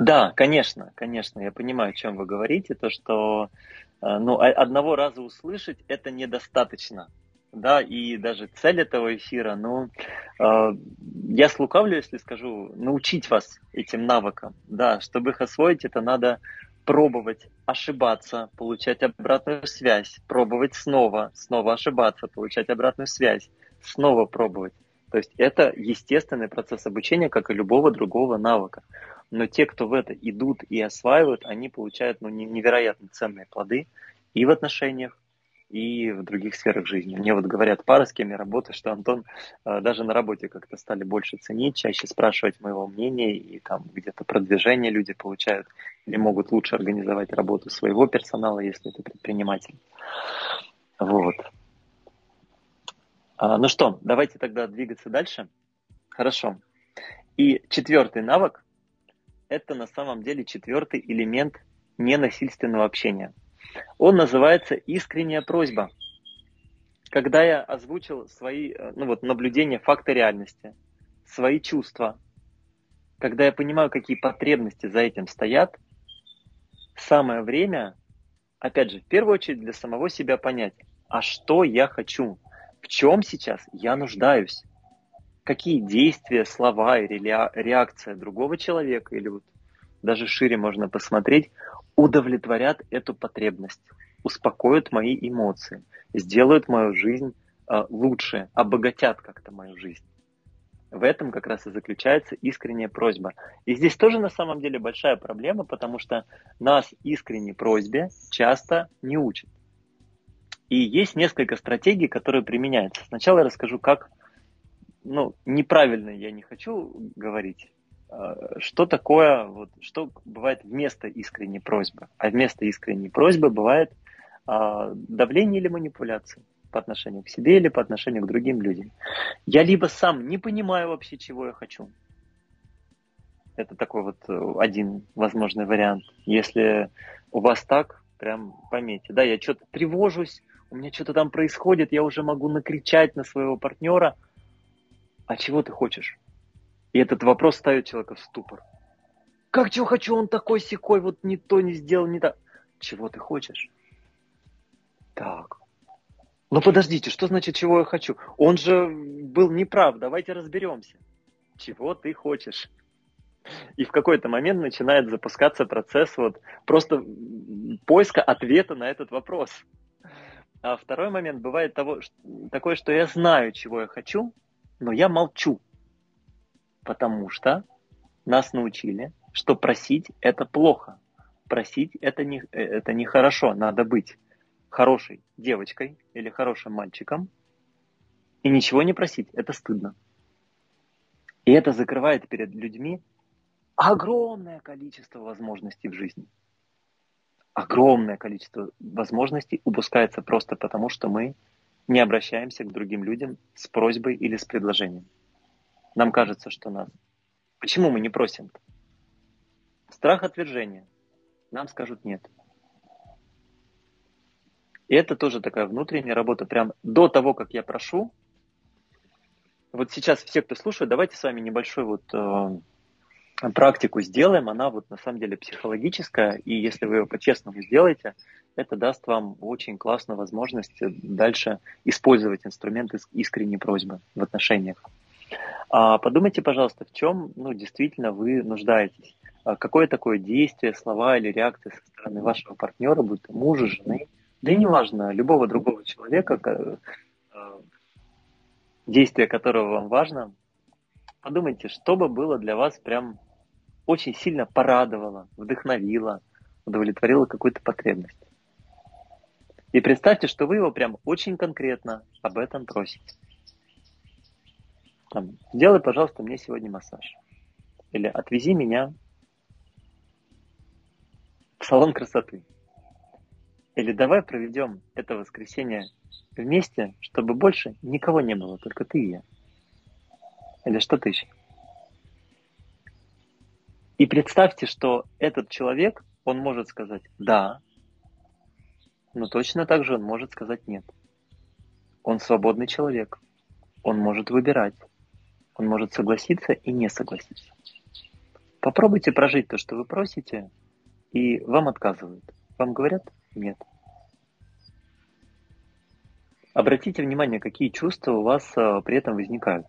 Да, конечно, я понимаю, о чем вы говорите, то, что одного раза услышать это недостаточно, да, и даже цель этого эфира, я слукавлю, если скажу, научить вас этим навыкам, да, чтобы их освоить, это надо пробовать, ошибаться, получать обратную связь, пробовать снова ошибаться, получать обратную связь, снова пробовать. То есть это естественный процесс обучения, как и любого другого навыка. Но те, кто в это идут и осваивают, они получают невероятно ценные плоды и в отношениях, и в других сферах жизни. Мне вот говорят пары, с кем я работаю, что, Антон, даже на работе как-то стали больше ценить, чаще спрашивать моего мнения, и там где-то продвижение люди получают, или могут лучше организовать работу своего персонала, если это предприниматель. Вот. Ну что, давайте тогда двигаться дальше. Хорошо. И четвертый навык – это на самом деле четвертый элемент ненасильственного общения. Он называется искренняя просьба. Когда я озвучил свои наблюдения, факты реальности, свои чувства, когда я понимаю, какие потребности за этим стоят, самое время, опять же, в первую очередь для самого себя понять, а что я хочу. В чем сейчас я нуждаюсь? Какие действия, слова или реакция другого человека, или вот даже шире можно посмотреть, удовлетворят эту потребность, успокоят мои эмоции, сделают мою жизнь лучше, обогатят как-то мою жизнь. В этом как раз и заключается искренняя просьба. И здесь тоже на самом деле большая проблема, потому что нас искренней просьбе часто не учат. И есть несколько стратегий, которые применяются. Сначала я расскажу, как, неправильно я не хочу говорить, что такое, что бывает вместо искренней просьбы. А вместо искренней просьбы бывает давление или манипуляция по отношению к себе или по отношению к другим людям. Я либо сам не понимаю вообще, чего я хочу. Это такой один возможный вариант. Если у вас так, прям пометьте. Да, я что-то тревожусь, у меня что-то там происходит, я уже могу накричать на своего партнера. А чего ты хочешь? И этот вопрос ставит человека в ступор. Как чего хочу? Он такой-сякой, не то не сделал, не так. Чего ты хочешь? Так. Ну подождите, что значит, чего я хочу? Он же был неправ, давайте разберемся. Чего ты хочешь? И в какой-то момент начинает запускаться процесс просто поиска ответа на этот вопрос. А второй момент бывает такой, что я знаю, чего я хочу, но я молчу. Потому что нас научили, что просить – это плохо. Просить – это нехорошо. Надо быть хорошей девочкой или хорошим мальчиком и ничего не просить. Это стыдно. И это закрывает перед людьми огромное количество возможностей в жизни. Огромное количество возможностей упускается просто потому, что мы не обращаемся к другим людям с просьбой или с предложением. Нам кажется, что нас. Почему мы не просим? Страх отвержения. Нам скажут нет. И это тоже такая внутренняя работа. Прям до того, как я прошу. Сейчас все, кто слушает, давайте с вами небольшую практику сделаем. Она на самом деле психологическая. И если вы ее по-честному сделаете, это даст вам очень классную возможность дальше использовать инструменты искренней просьбы в отношениях. Подумайте, пожалуйста, в чем действительно вы нуждаетесь. Какое такое действие, слова или реакция со стороны вашего партнера, будь то мужа, жены, да и неважно, любого другого человека, действие которого вам важно. Подумайте, что бы было для вас прям очень сильно порадовало, вдохновило, удовлетворило какую-то потребность. И представьте, что вы его прям очень конкретно об этом просите. Сделай, пожалуйста, мне сегодня массаж. Или отвези меня в салон красоты. Или давай проведем это воскресенье вместе, чтобы больше никого не было, только ты и я. Или что ты еще? И представьте, что этот человек, он может сказать «да», но точно так же он может сказать «нет». Он свободный человек. Он может выбирать. Он может согласиться и не согласиться. Попробуйте прожить то, что вы просите, и вам отказывают. Вам говорят «нет». Обратите внимание, какие чувства у вас при этом возникают.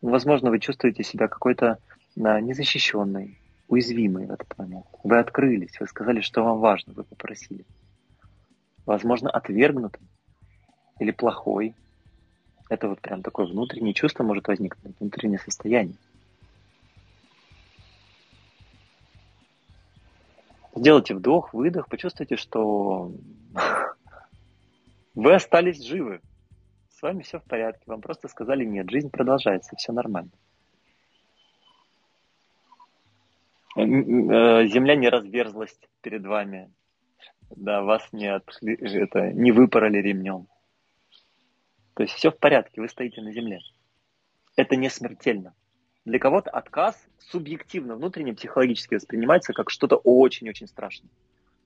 Возможно, вы чувствуете себя какой-то незащищенной, уязвимой в этот момент. Вы открылись, вы сказали, что вам важно, вы попросили. Возможно, отвергнутым или плохой. Это прям такое внутреннее чувство может возникнуть, внутреннее состояние. Сделайте вдох, выдох, почувствуйте, что вы остались живы. С вами все в порядке, вам просто сказали нет, жизнь продолжается, все нормально. Земля не разверзлась перед вами, да, вас не выпороли ремнем. То есть все в порядке, вы стоите на земле. Это не смертельно. Для кого-то отказ субъективно, внутренне, психологически воспринимается как что-то очень-очень страшное.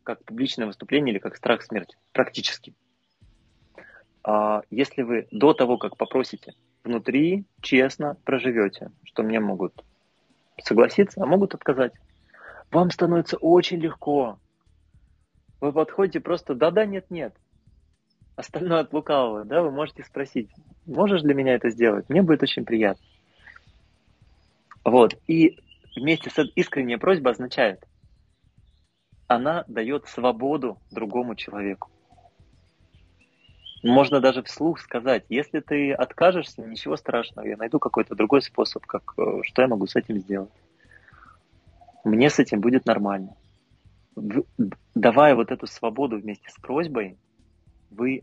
Как публичное выступление или как страх смерти. Практически. Если вы до того, как попросите, внутри честно проживете, что мне могут согласиться, а могут отказать, вам становится очень легко. Вы подходите просто «да-да, нет-нет». Остальное от лукавого, да, вы можете спросить, можешь для меня это сделать? Мне будет очень приятно. И вместе с искренней просьбой означает, она дает свободу другому человеку. Можно даже вслух сказать, если ты откажешься, ничего страшного, я найду какой-то другой способ, как, что я могу с этим сделать. Мне с этим будет нормально. Давая вот эту свободу вместе с просьбой, вы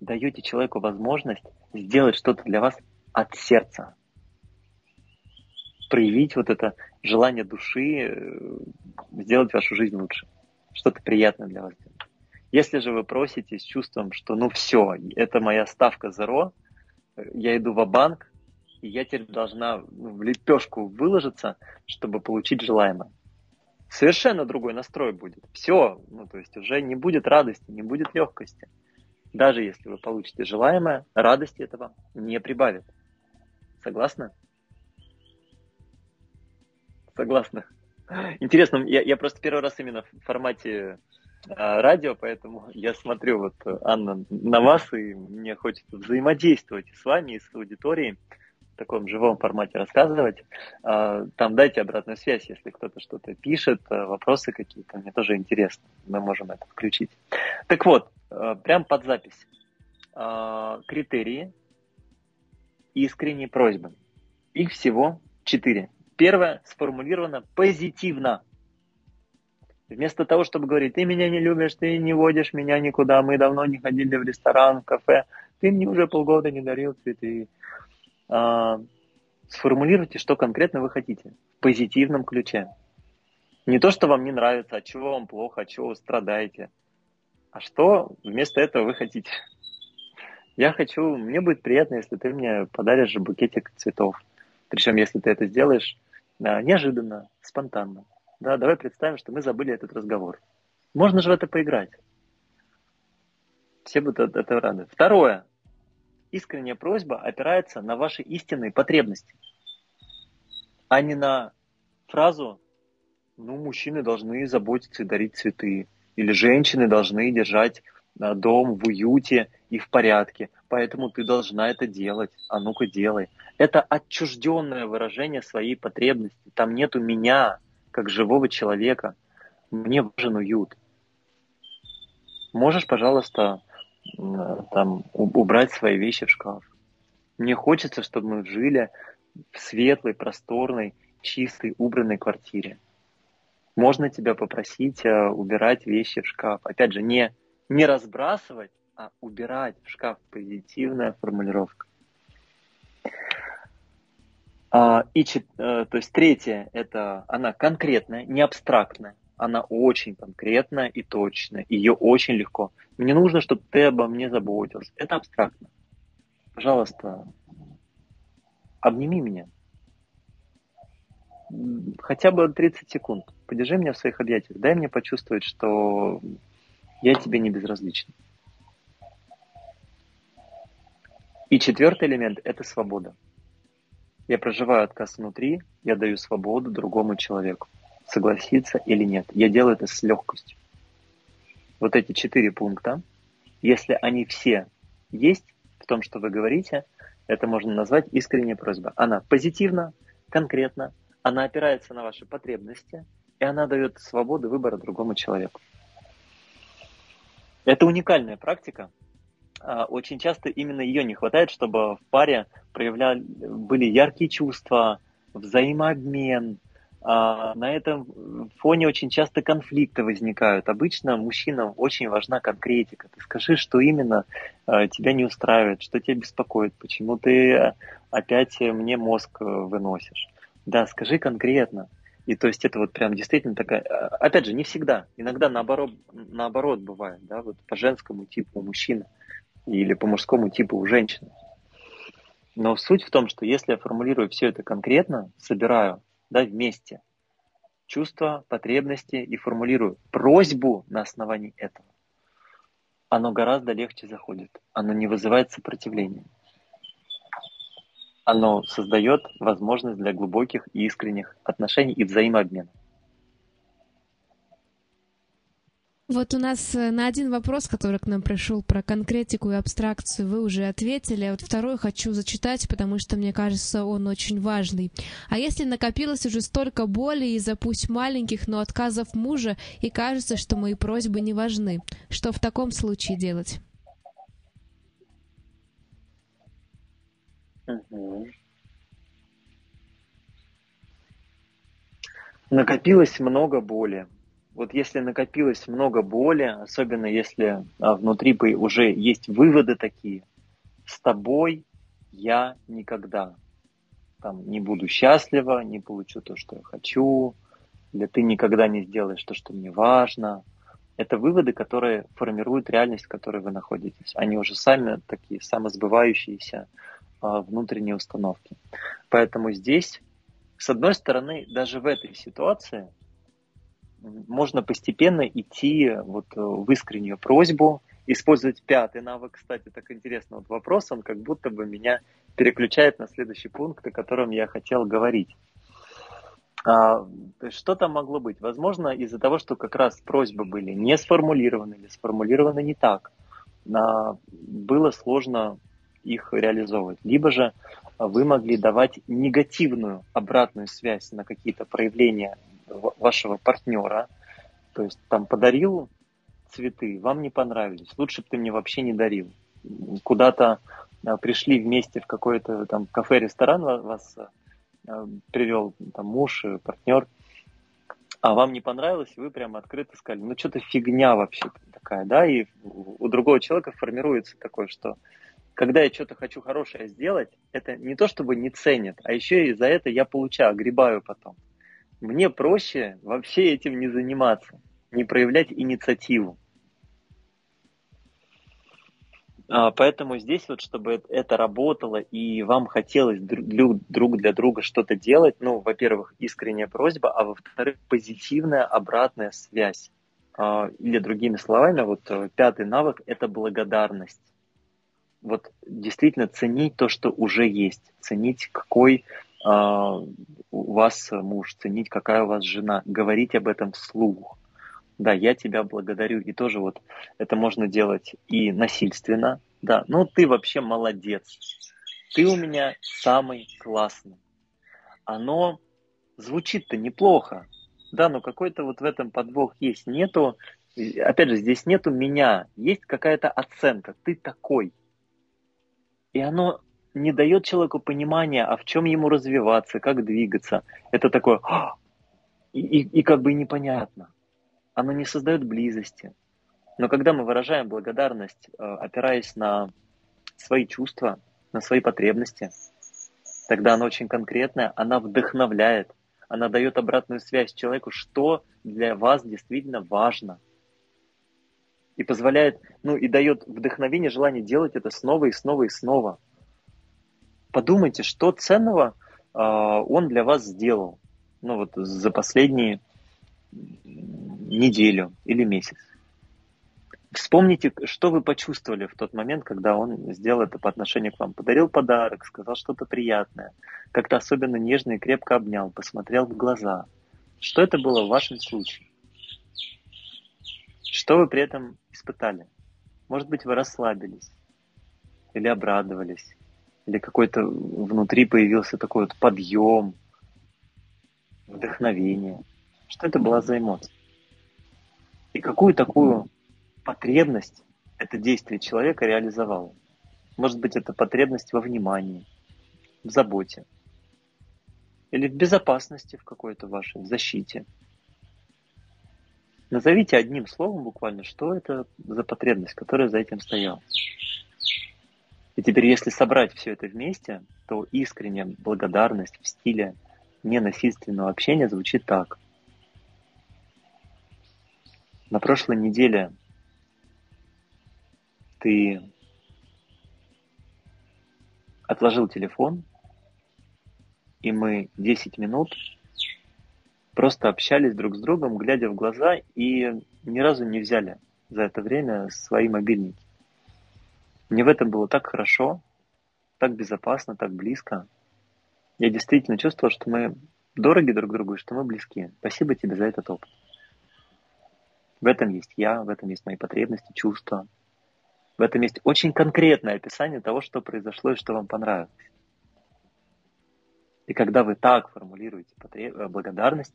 даете человеку возможность сделать что-то для вас от сердца. Проявить вот это желание души, сделать вашу жизнь лучше. Что-то приятное для вас делать. Если же вы просите с чувством, что ну все, это моя ставка зеро, я иду ва-банк, и я теперь должна в лепешку выложиться, чтобы получить желаемое. Совершенно другой настрой будет. Все, ну то есть уже не будет радости, не будет легкости. Даже если вы получите желаемое, радости этого не прибавит. Согласны? Согласны. Интересно, я просто первый раз именно в формате радио, поэтому я смотрю, вот, Анна, на вас, и мне хочется взаимодействовать с вами, и с аудиторией, в таком живом формате рассказывать. Там дайте обратную связь, если кто-то что-то пишет, вопросы какие-то, мне тоже интересно, мы можем это включить. Так вот, прям под запись. Критерии искренней просьбы. Их всего 4. Первое сформулировано позитивно. Вместо того, чтобы говорить, ты меня не любишь, ты не водишь меня никуда, мы давно не ходили в ресторан, в кафе, ты мне уже полгода не дарил цветы. Сформулируйте, что конкретно вы хотите в позитивном ключе. Не то, что вам не нравится, от чего вам плохо, от чего вы страдаете, а что вместо этого вы хотите. Я хочу, мне будет приятно, если ты мне подаришь букетик цветов. Причем, если ты это сделаешь, неожиданно, спонтанно. Да, давай представим, что мы забыли этот разговор. Можно же в это поиграть. Все будут от этого рады. Второе. Искренняя просьба опирается на ваши истинные потребности, а не на фразу «ну, мужчины должны заботиться и дарить цветы», или «женщины должны держать дом в уюте и в порядке, поэтому ты должна это делать, а ну-ка делай». Это отчужденное выражение своей потребности. Там нету меня, как живого человека. Мне важен уют. Можешь, пожалуйста, там, убрать свои вещи в шкаф. Мне хочется, чтобы мы жили в светлой, просторной, чистой, убранной квартире. Можно тебя попросить убирать вещи в шкаф. Опять же, не разбрасывать, а убирать в шкаф. Позитивная формулировка. И, то есть третье, это она конкретная, не абстрактная. Она очень конкретная и точная. Ее очень легко. Мне нужно, чтобы ты обо мне заботился. Это абстрактно. Пожалуйста, обними меня. Хотя бы 30 секунд. Подержи меня в своих объятиях. Дай мне почувствовать, что я тебе не безразлична. И четвертый элемент – это свобода. Я проживаю отказ внутри, я даю свободу другому человеку. Согласиться или нет. Я делаю это с легкостью. Вот эти 4 пункта, если они все есть в том, что вы говорите, это можно назвать искренняя просьба. Она позитивна, конкретна, она опирается на ваши потребности, и она дает свободу выбора другому человеку. Это уникальная практика. Очень часто именно ее не хватает, чтобы в паре были яркие чувства, взаимообмен. На этом фоне очень часто конфликты возникают. Обычно мужчинам очень важна конкретика. Ты скажи, что именно тебя не устраивает, что тебя беспокоит, почему ты опять мне мозг выносишь. Да, скажи конкретно. И то есть это вот прям действительно такая... Опять же, не всегда. Иногда наоборот бывает. Да? Вот по женскому типу у мужчины или по мужскому типу у женщины. Но суть в том, что если я формулирую все это конкретно, собираю, да, вместе чувства, потребности и формулирую просьбу на основании этого, оно гораздо легче заходит. Оно не вызывает сопротивления. Оно создает возможность для глубоких и искренних отношений и взаимообмена. Вот у нас на один вопрос, который к нам пришел про конкретику и абстракцию, вы уже ответили. А вот второй хочу зачитать, потому что, мне кажется, он очень важный. А если накопилось уже столько боли из-за пусть маленьких, но отказов мужа, и кажется, что мои просьбы не важны, что в таком случае делать? Накопилось много боли. Вот если накопилось много боли, особенно если внутри уже есть выводы такие, с тобой я никогда там, не буду счастлива, не получу то, что я хочу, или ты никогда не сделаешь то, что мне важно. Это выводы, которые формируют реальность, в которой вы находитесь. Они уже сами такие самосбывающиеся внутренние установки. Поэтому здесь, с одной стороны, даже в этой ситуации можно постепенно идти вот в искреннюю просьбу, использовать пятый навык. Кстати, так интересно, вот вопрос, он как будто бы меня переключает на следующий пункт, о котором я хотел говорить. Что там могло быть? Возможно, из-за того, что как раз просьбы были не сформулированы или сформулированы не так, было сложно их реализовывать. Либо же вы могли давать негативную обратную связь на какие-то проявления вашего партнера. То есть там подарил цветы, вам не понравились, лучше бы ты мне вообще не дарил. Куда-то пришли вместе в какой-то там кафе-ресторан, вас привел там муж, партнер, а вам не понравилось, и вы прямо открыто сказали, ну что-то фигня вообще такая, да, и у другого человека формируется такое, что когда я что-то хочу хорошее сделать, это не то чтобы не ценят, а еще и за это я получаю, огребаю потом. Мне проще вообще этим не заниматься, не проявлять инициативу. Поэтому здесь вот, чтобы это работало и вам хотелось друг для друга что-то делать, ну, во-первых, искренняя просьба, а во-вторых, позитивная обратная связь. Или другими словами, вот пятый навык – это благодарность. Вот действительно ценить то, что уже есть, ценить, какой у вас муж, ценить, какая у вас жена, говорить об этом вслух. Да, я тебя благодарю. И тоже вот это можно делать и насильственно. Да, ну ты вообще молодец. Ты у меня самый классный. Оно звучит-то неплохо. Да, но какой-то вот в этом подвох есть. Нету, опять же, здесь нету меня. Есть какая-то оценка. Ты такой. И оно не дает человеку понимания, а в чем ему развиваться, как двигаться. Это такое и как бы непонятно. Оно не создает близости. Но когда мы выражаем благодарность, опираясь на свои чувства, на свои потребности, тогда она очень конкретная, она вдохновляет, она дает обратную связь человеку, что для вас действительно важно. И позволяет, ну и дает вдохновение, желание делать это снова и снова и снова. Подумайте, что ценного он для вас сделал, ну вот за последние неделю или месяц. Вспомните, что вы почувствовали в тот момент, когда он сделал это по отношению к вам. Подарил подарок, сказал что-то приятное, как-то особенно нежно и крепко обнял, посмотрел в глаза. Что это было в вашем случае? Что вы при этом испытали? Может быть, вы расслабились, или обрадовались, или какой-то внутри появился такой вот подъем, вдохновение. Что это была за эмоция? И какую такую потребность это действие человека реализовало? Может быть, это потребность во внимании, в заботе, или в безопасности в какой-то вашей, в защите. Назовите одним словом буквально, что это за потребность, которая за этим стояла. И теперь, если собрать все это вместе, то искренняя благодарность в стиле ненасильственного общения звучит так. На прошлой неделе ты отложил телефон, и мы 10 минут просто общались друг с другом, глядя в глаза, и ни разу не взяли за это время свои мобильники. Мне в этом было так хорошо, так безопасно, так близко. Я действительно чувствовал, что мы дороги друг другу, что мы близки. Спасибо тебе за этот опыт. В этом есть я, в этом есть мои потребности, чувства. В этом есть очень конкретное описание того, что произошло и что вам понравилось. И когда вы так формулируете благодарность,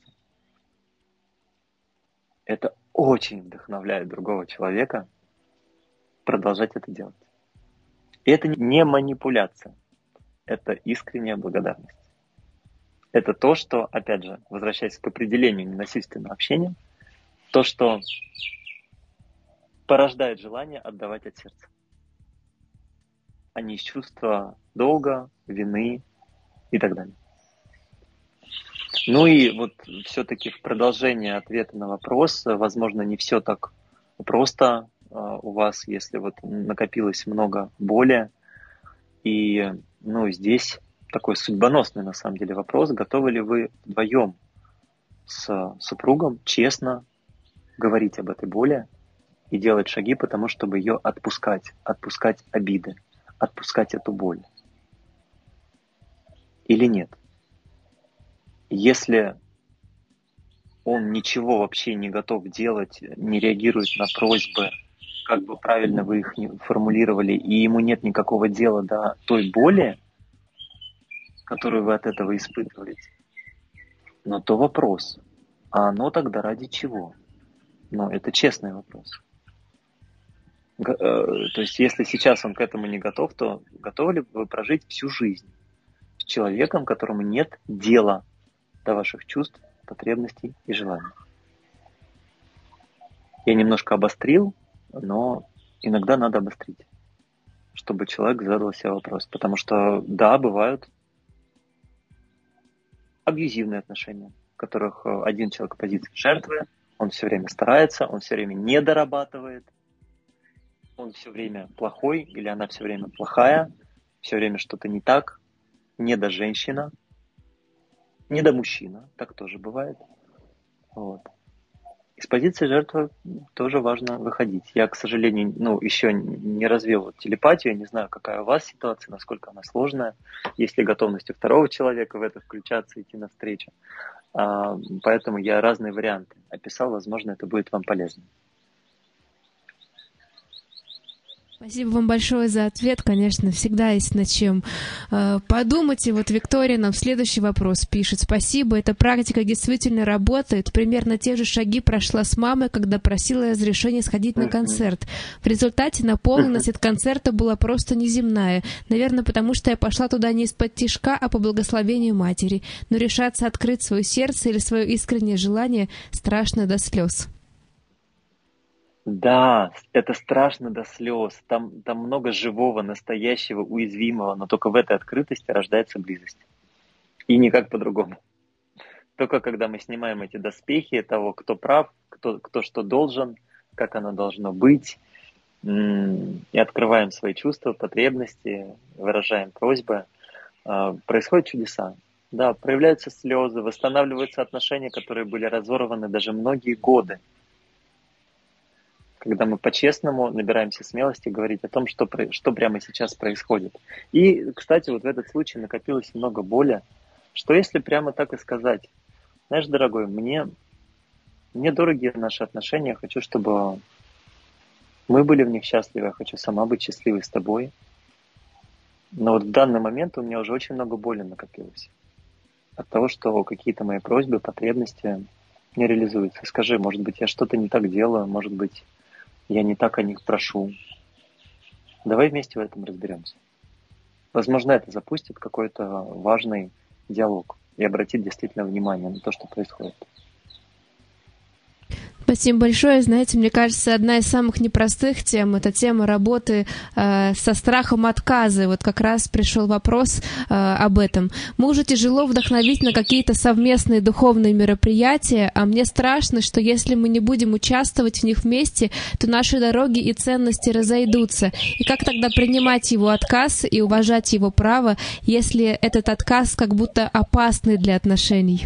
это очень вдохновляет другого человека продолжать это делать. И это не манипуляция. это искренняя благодарность. Это то, что, опять же, возвращаясь к определению ненасильственного общения, то, что порождает желание отдавать от сердца, а не из чувства долга, вины и так далее. Ну и вот все-таки в продолжение ответа на вопрос, возможно, не все так просто у вас, если вот накопилось много боли. И ну, здесь такой судьбоносный на самом деле вопрос, готовы ли вы вдвоем с супругом честно говорить об этой боли и делать шаги, потому чтобы ее отпускать, отпускать обиды, отпускать эту боль или нет. Если он ничего вообще не готов делать, не реагирует на просьбы, как бы правильно вы их формулировали, и ему нет никакого дела до той боли, которую вы от этого испытываете, но то вопрос, а оно тогда ради чего? Но это честный вопрос. То есть если сейчас он к этому не готов, то готовы ли вы прожить всю жизнь с человеком, которому нет дела до ваших чувств, потребностей и желаний? Я немножко обострил, но иногда надо обострить, чтобы человек задал себе вопрос. Потому что, да, бывают абьюзивные отношения, в которых один человек в позиции жертвы, он все время старается, он все время не дорабатывает, он все время плохой или она все время плохая, все время что-то не так, недоженщина, недомужчина, так тоже бывает. Вот. Из позиции жертвы тоже важно выходить. Я, к сожалению, еще не развил телепатию, не знаю, какая у вас ситуация, насколько она сложная, есть ли готовность у второго человека в это включаться, идти навстречу. Поэтому я разные варианты описал, возможно, это будет вам полезно. Спасибо вам большое за ответ. Конечно, всегда есть над чем подумать. И вот Виктория нам следующий вопрос пишет. Спасибо, эта практика действительно работает. Примерно те же шаги прошла с мамой, когда просила разрешения сходить на концерт. В результате наполненность от концерта была просто неземная. Наверное, потому что я пошла туда не из-под тишка, а по благословению матери. Но решаться открыть свое сердце или свое искреннее желание страшно до слез. Да, это страшно до слез. Там много живого, настоящего, уязвимого, но только в этой открытости рождается близость. И никак по-другому. Только когда мы снимаем эти доспехи того, кто прав, кто что должен, как оно должно быть, и открываем свои чувства, потребности, выражаем просьбы, происходят чудеса. Да, проявляются слезы, восстанавливаются отношения, которые были разорваны даже многие годы. Когда мы по-честному набираемся смелости говорить о том, что прямо сейчас происходит. И, кстати, вот в этот случай накопилось много боли. Что если прямо так и сказать? Знаешь, дорогой, мне дорогие наши отношения, я хочу, чтобы мы были в них счастливы, я хочу сама быть счастливой с тобой. Но вот в данный момент у меня уже очень много боли накопилось. От того, что какие-то мои просьбы, потребности не реализуются. Скажи, может быть, я что-то не так делаю, может быть, я не так о них прошу. Давай вместе в этом разберемся. Возможно, это запустит какой-то важный диалог и обратит действительно внимание на то, что происходит. Спасибо большое. Знаете, мне кажется, одна из самых непростых тем — это тема работы со страхом отказа. Вот как раз пришел вопрос об этом. Мужу тяжело вдохновить на какие-то совместные духовные мероприятия, а мне страшно, что если мы не будем участвовать в них вместе, то наши дороги и ценности разойдутся. И как тогда принимать его отказ и уважать его право, если этот отказ как будто опасный для отношений?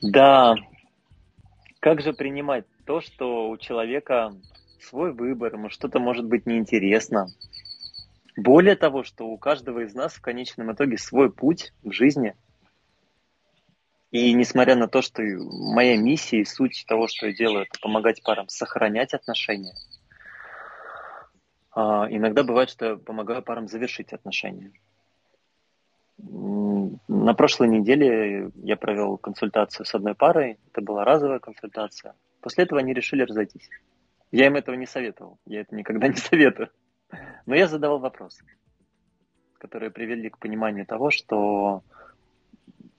Да. Как же принимать то, что у человека свой выбор, ему что-то может быть неинтересно? Более того, что у каждого из нас в конечном итоге свой путь в жизни. И несмотря на то, что моя миссия и суть того, что я делаю, это помогать парам сохранять отношения. Иногда бывает, что я помогаю парам завершить отношения. На прошлой неделе я провел консультацию с одной парой, это была разовая консультация. После этого они решили разойтись. Я им этого не советовал, я это никогда не советую. Но я задавал вопрос. которые привели к пониманию того, что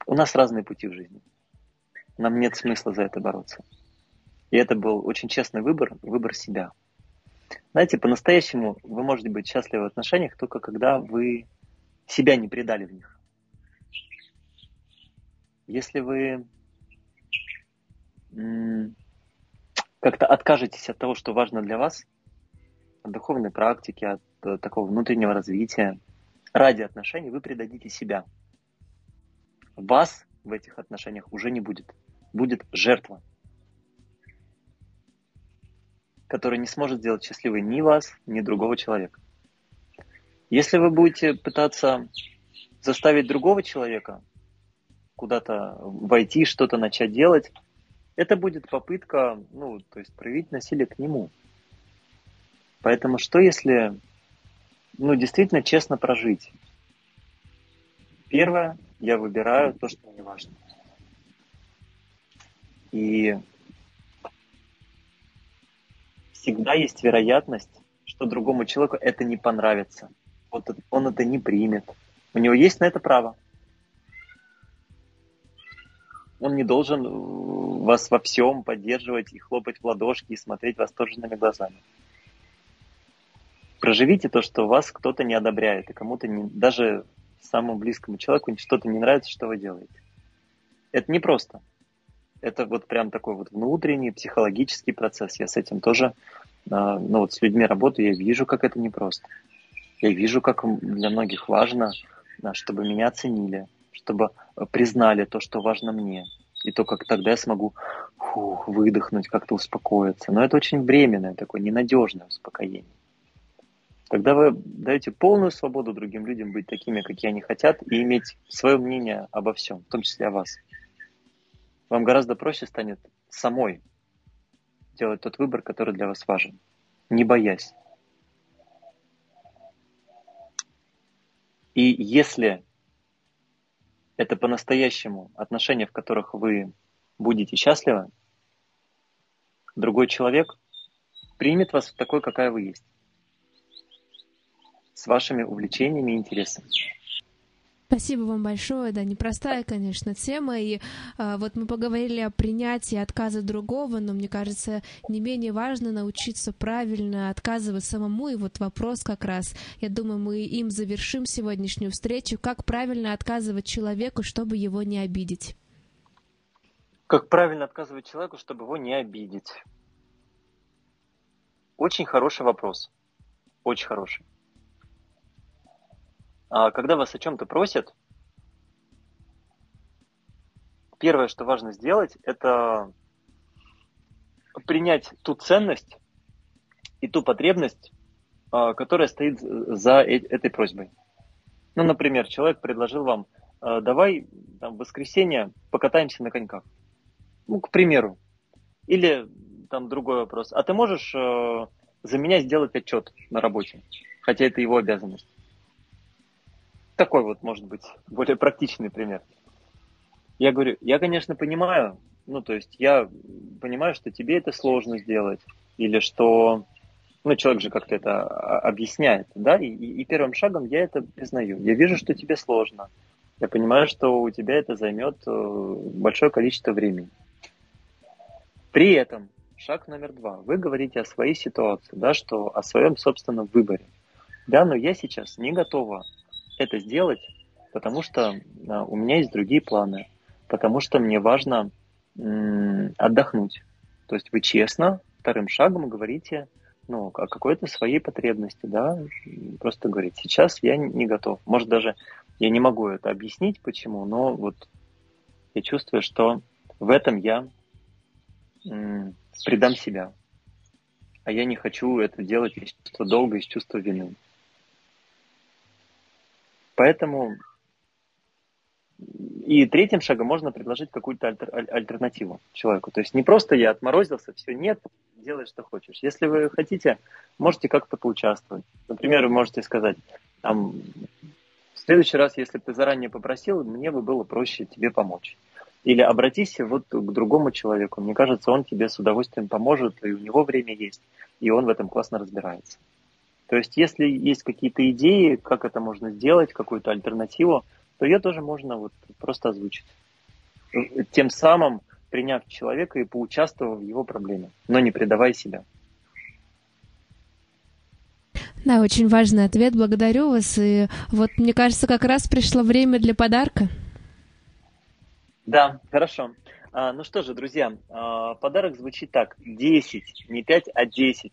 у нас разные пути в жизни. Нам нет смысла за это бороться. И это был очень честный выбор, выбор себя. Знаете, по-настоящему вы можете быть счастливы в отношениях только когда вы себя не предали в них. Если вы как-то откажетесь от того, что важно для вас, от духовной практики, от такого внутреннего развития, ради отношений вы предадите себя. Вас в этих отношениях уже не будет. Будет жертва, которая не сможет сделать счастливой ни вас, ни другого человека. Если вы будете пытаться заставить другого человека куда-то войти, что-то начать делать, это будет попытка, проявить насилие к нему. Поэтому что если, действительно честно прожить? Первое, я выбираю то, что мне важно. И всегда есть вероятность, что другому человеку это не понравится. Вот он это не примет. У него есть на это право. Он не должен вас во всем поддерживать и хлопать в ладошки, и смотреть восторженными глазами. Проживите то, что вас кто-то не одобряет, и кому-то, даже самому близкому человеку, что-то не нравится, что вы делаете. Это непросто. Это вот прям такой вот внутренний психологический процесс. Я с этим тоже, с людьми работаю, я вижу, как это непросто. Я вижу, как для многих важно, чтобы меня оценили, чтобы признали то, что важно мне. И то, как тогда я смогу выдохнуть, как-то успокоиться. Но это очень временное, такое ненадежное успокоение. Когда вы даете полную свободу другим людям быть такими, какие они хотят, и иметь свое мнение обо всем, в том числе о вас, вам гораздо проще станет самой делать тот выбор, который для вас важен, не боясь. И если это по-настоящему отношения, в которых вы будете счастливы, другой человек примет вас такой, какая вы есть, с вашими увлечениями и интересами. Спасибо вам большое. Да, непростая, конечно, тема. И вот мы поговорили о принятии отказа другого, но, мне кажется, не менее важно научиться правильно отказывать самому. И вот вопрос как раз, я думаю, мы им завершим сегодняшнюю встречу. Как правильно отказывать человеку, чтобы его не обидеть? Как правильно отказывать человеку, чтобы его не обидеть? Очень хороший вопрос. Очень хороший. Когда вас о чем-то просят, первое, что важно сделать, это принять ту ценность и ту потребность, которая стоит за этой просьбой. Например, человек предложил вам, давай в воскресенье покатаемся на коньках. К примеру. Или другой вопрос. А ты можешь за меня сделать отчет на работе? Хотя это его обязанность. Такой вот, может быть, более практичный пример. Я говорю, я, конечно, понимаю, я понимаю, что тебе это сложно сделать, или что, человек же как-то это объясняет, да, и первым шагом я это признаю. Я вижу, что тебе сложно, я понимаю, что у тебя это займет большое количество времени. При этом, шаг номер 2, вы говорите о своей ситуации, да, что о своем собственном выборе. Да, но я сейчас не готова это сделать, потому что у меня есть другие планы, потому что мне важно отдохнуть. То есть вы честно вторым шагом говорите о какой-то своей потребности, да, просто говорите, сейчас я не готов. Может, даже я не могу это объяснить, почему, но я чувствую, что в этом я предам себя, а я не хочу это делать из чувства долга, из чувства вины. Поэтому и третьим шагом можно предложить какую-то альтернативу человеку. То есть не просто я отморозился, все, нет, делай, что хочешь. Если вы хотите, можете как-то поучаствовать. Например, вы можете сказать, в следующий раз, если бы ты заранее попросил, мне бы было проще тебе помочь. Или обратись к другому человеку. Мне кажется, он тебе с удовольствием поможет, и у него время есть, и он в этом классно разбирается. То есть, если есть какие-то идеи, как это можно сделать, какую-то альтернативу, то ее тоже можно вот просто озвучить. Тем самым приняв человека и поучаствовав в его проблеме, но не предавая себя. Да, очень важный ответ. Благодарю вас. И вот, мне кажется, как раз пришло время для подарка. Да, хорошо. Ну что же, друзья, подарок звучит так. 10, не 5, а 10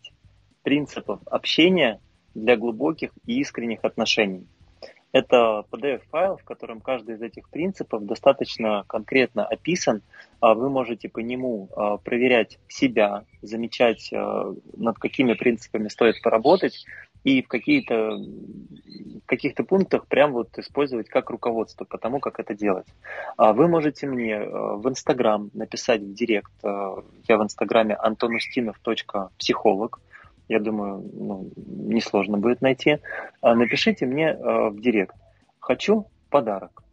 принципов общения для глубоких и искренних отношений. Это PDF-файл, в котором каждый из этих принципов достаточно конкретно описан. Вы можете по нему проверять себя, замечать, над какими принципами стоит поработать, и в каких-то пунктах прям вот использовать как руководство по тому, как это делать. Вы можете мне в Инстаграм написать в директ. Я в Инстаграме antonustinov.психолог. Я думаю, несложно будет найти. Напишите мне в директ. Хочу подарок.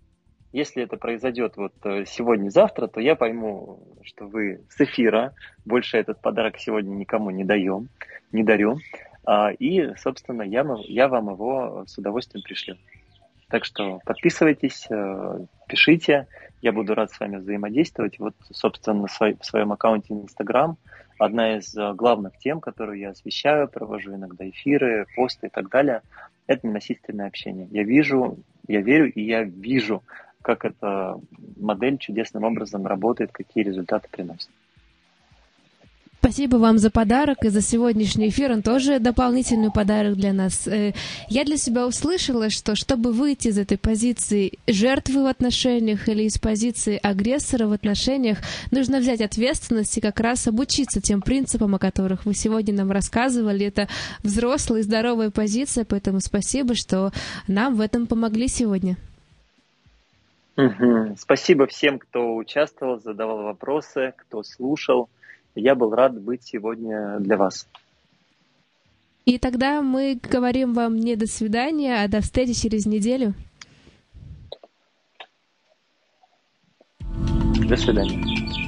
Если это произойдет вот сегодня-завтра, то я пойму, что вы с эфира. Больше этот подарок сегодня никому не дарю. И, собственно, я вам его с удовольствием пришлю. Так что подписывайтесь, пишите. Я буду рад с вами взаимодействовать. Вот, собственно, в своем аккаунте Instagram одна из главных тем, которую я освещаю, провожу иногда эфиры, посты и так далее, это ненасильственное общение. Я верю, как эта модель чудесным образом работает, какие результаты приносит. Спасибо вам за подарок и за сегодняшний эфир. Он тоже дополнительный подарок для нас. Я для себя услышала, что чтобы выйти из этой позиции жертвы в отношениях или из позиции агрессора в отношениях, нужно взять ответственность и как раз обучиться тем принципам, о которых вы сегодня нам рассказывали. Это взрослая и здоровая позиция, поэтому спасибо, что нам в этом помогли сегодня. Спасибо всем, кто участвовал, задавал вопросы, кто слушал. Я был рад быть сегодня для вас. И тогда мы говорим вам не до свидания, а до встречи через неделю. До свидания.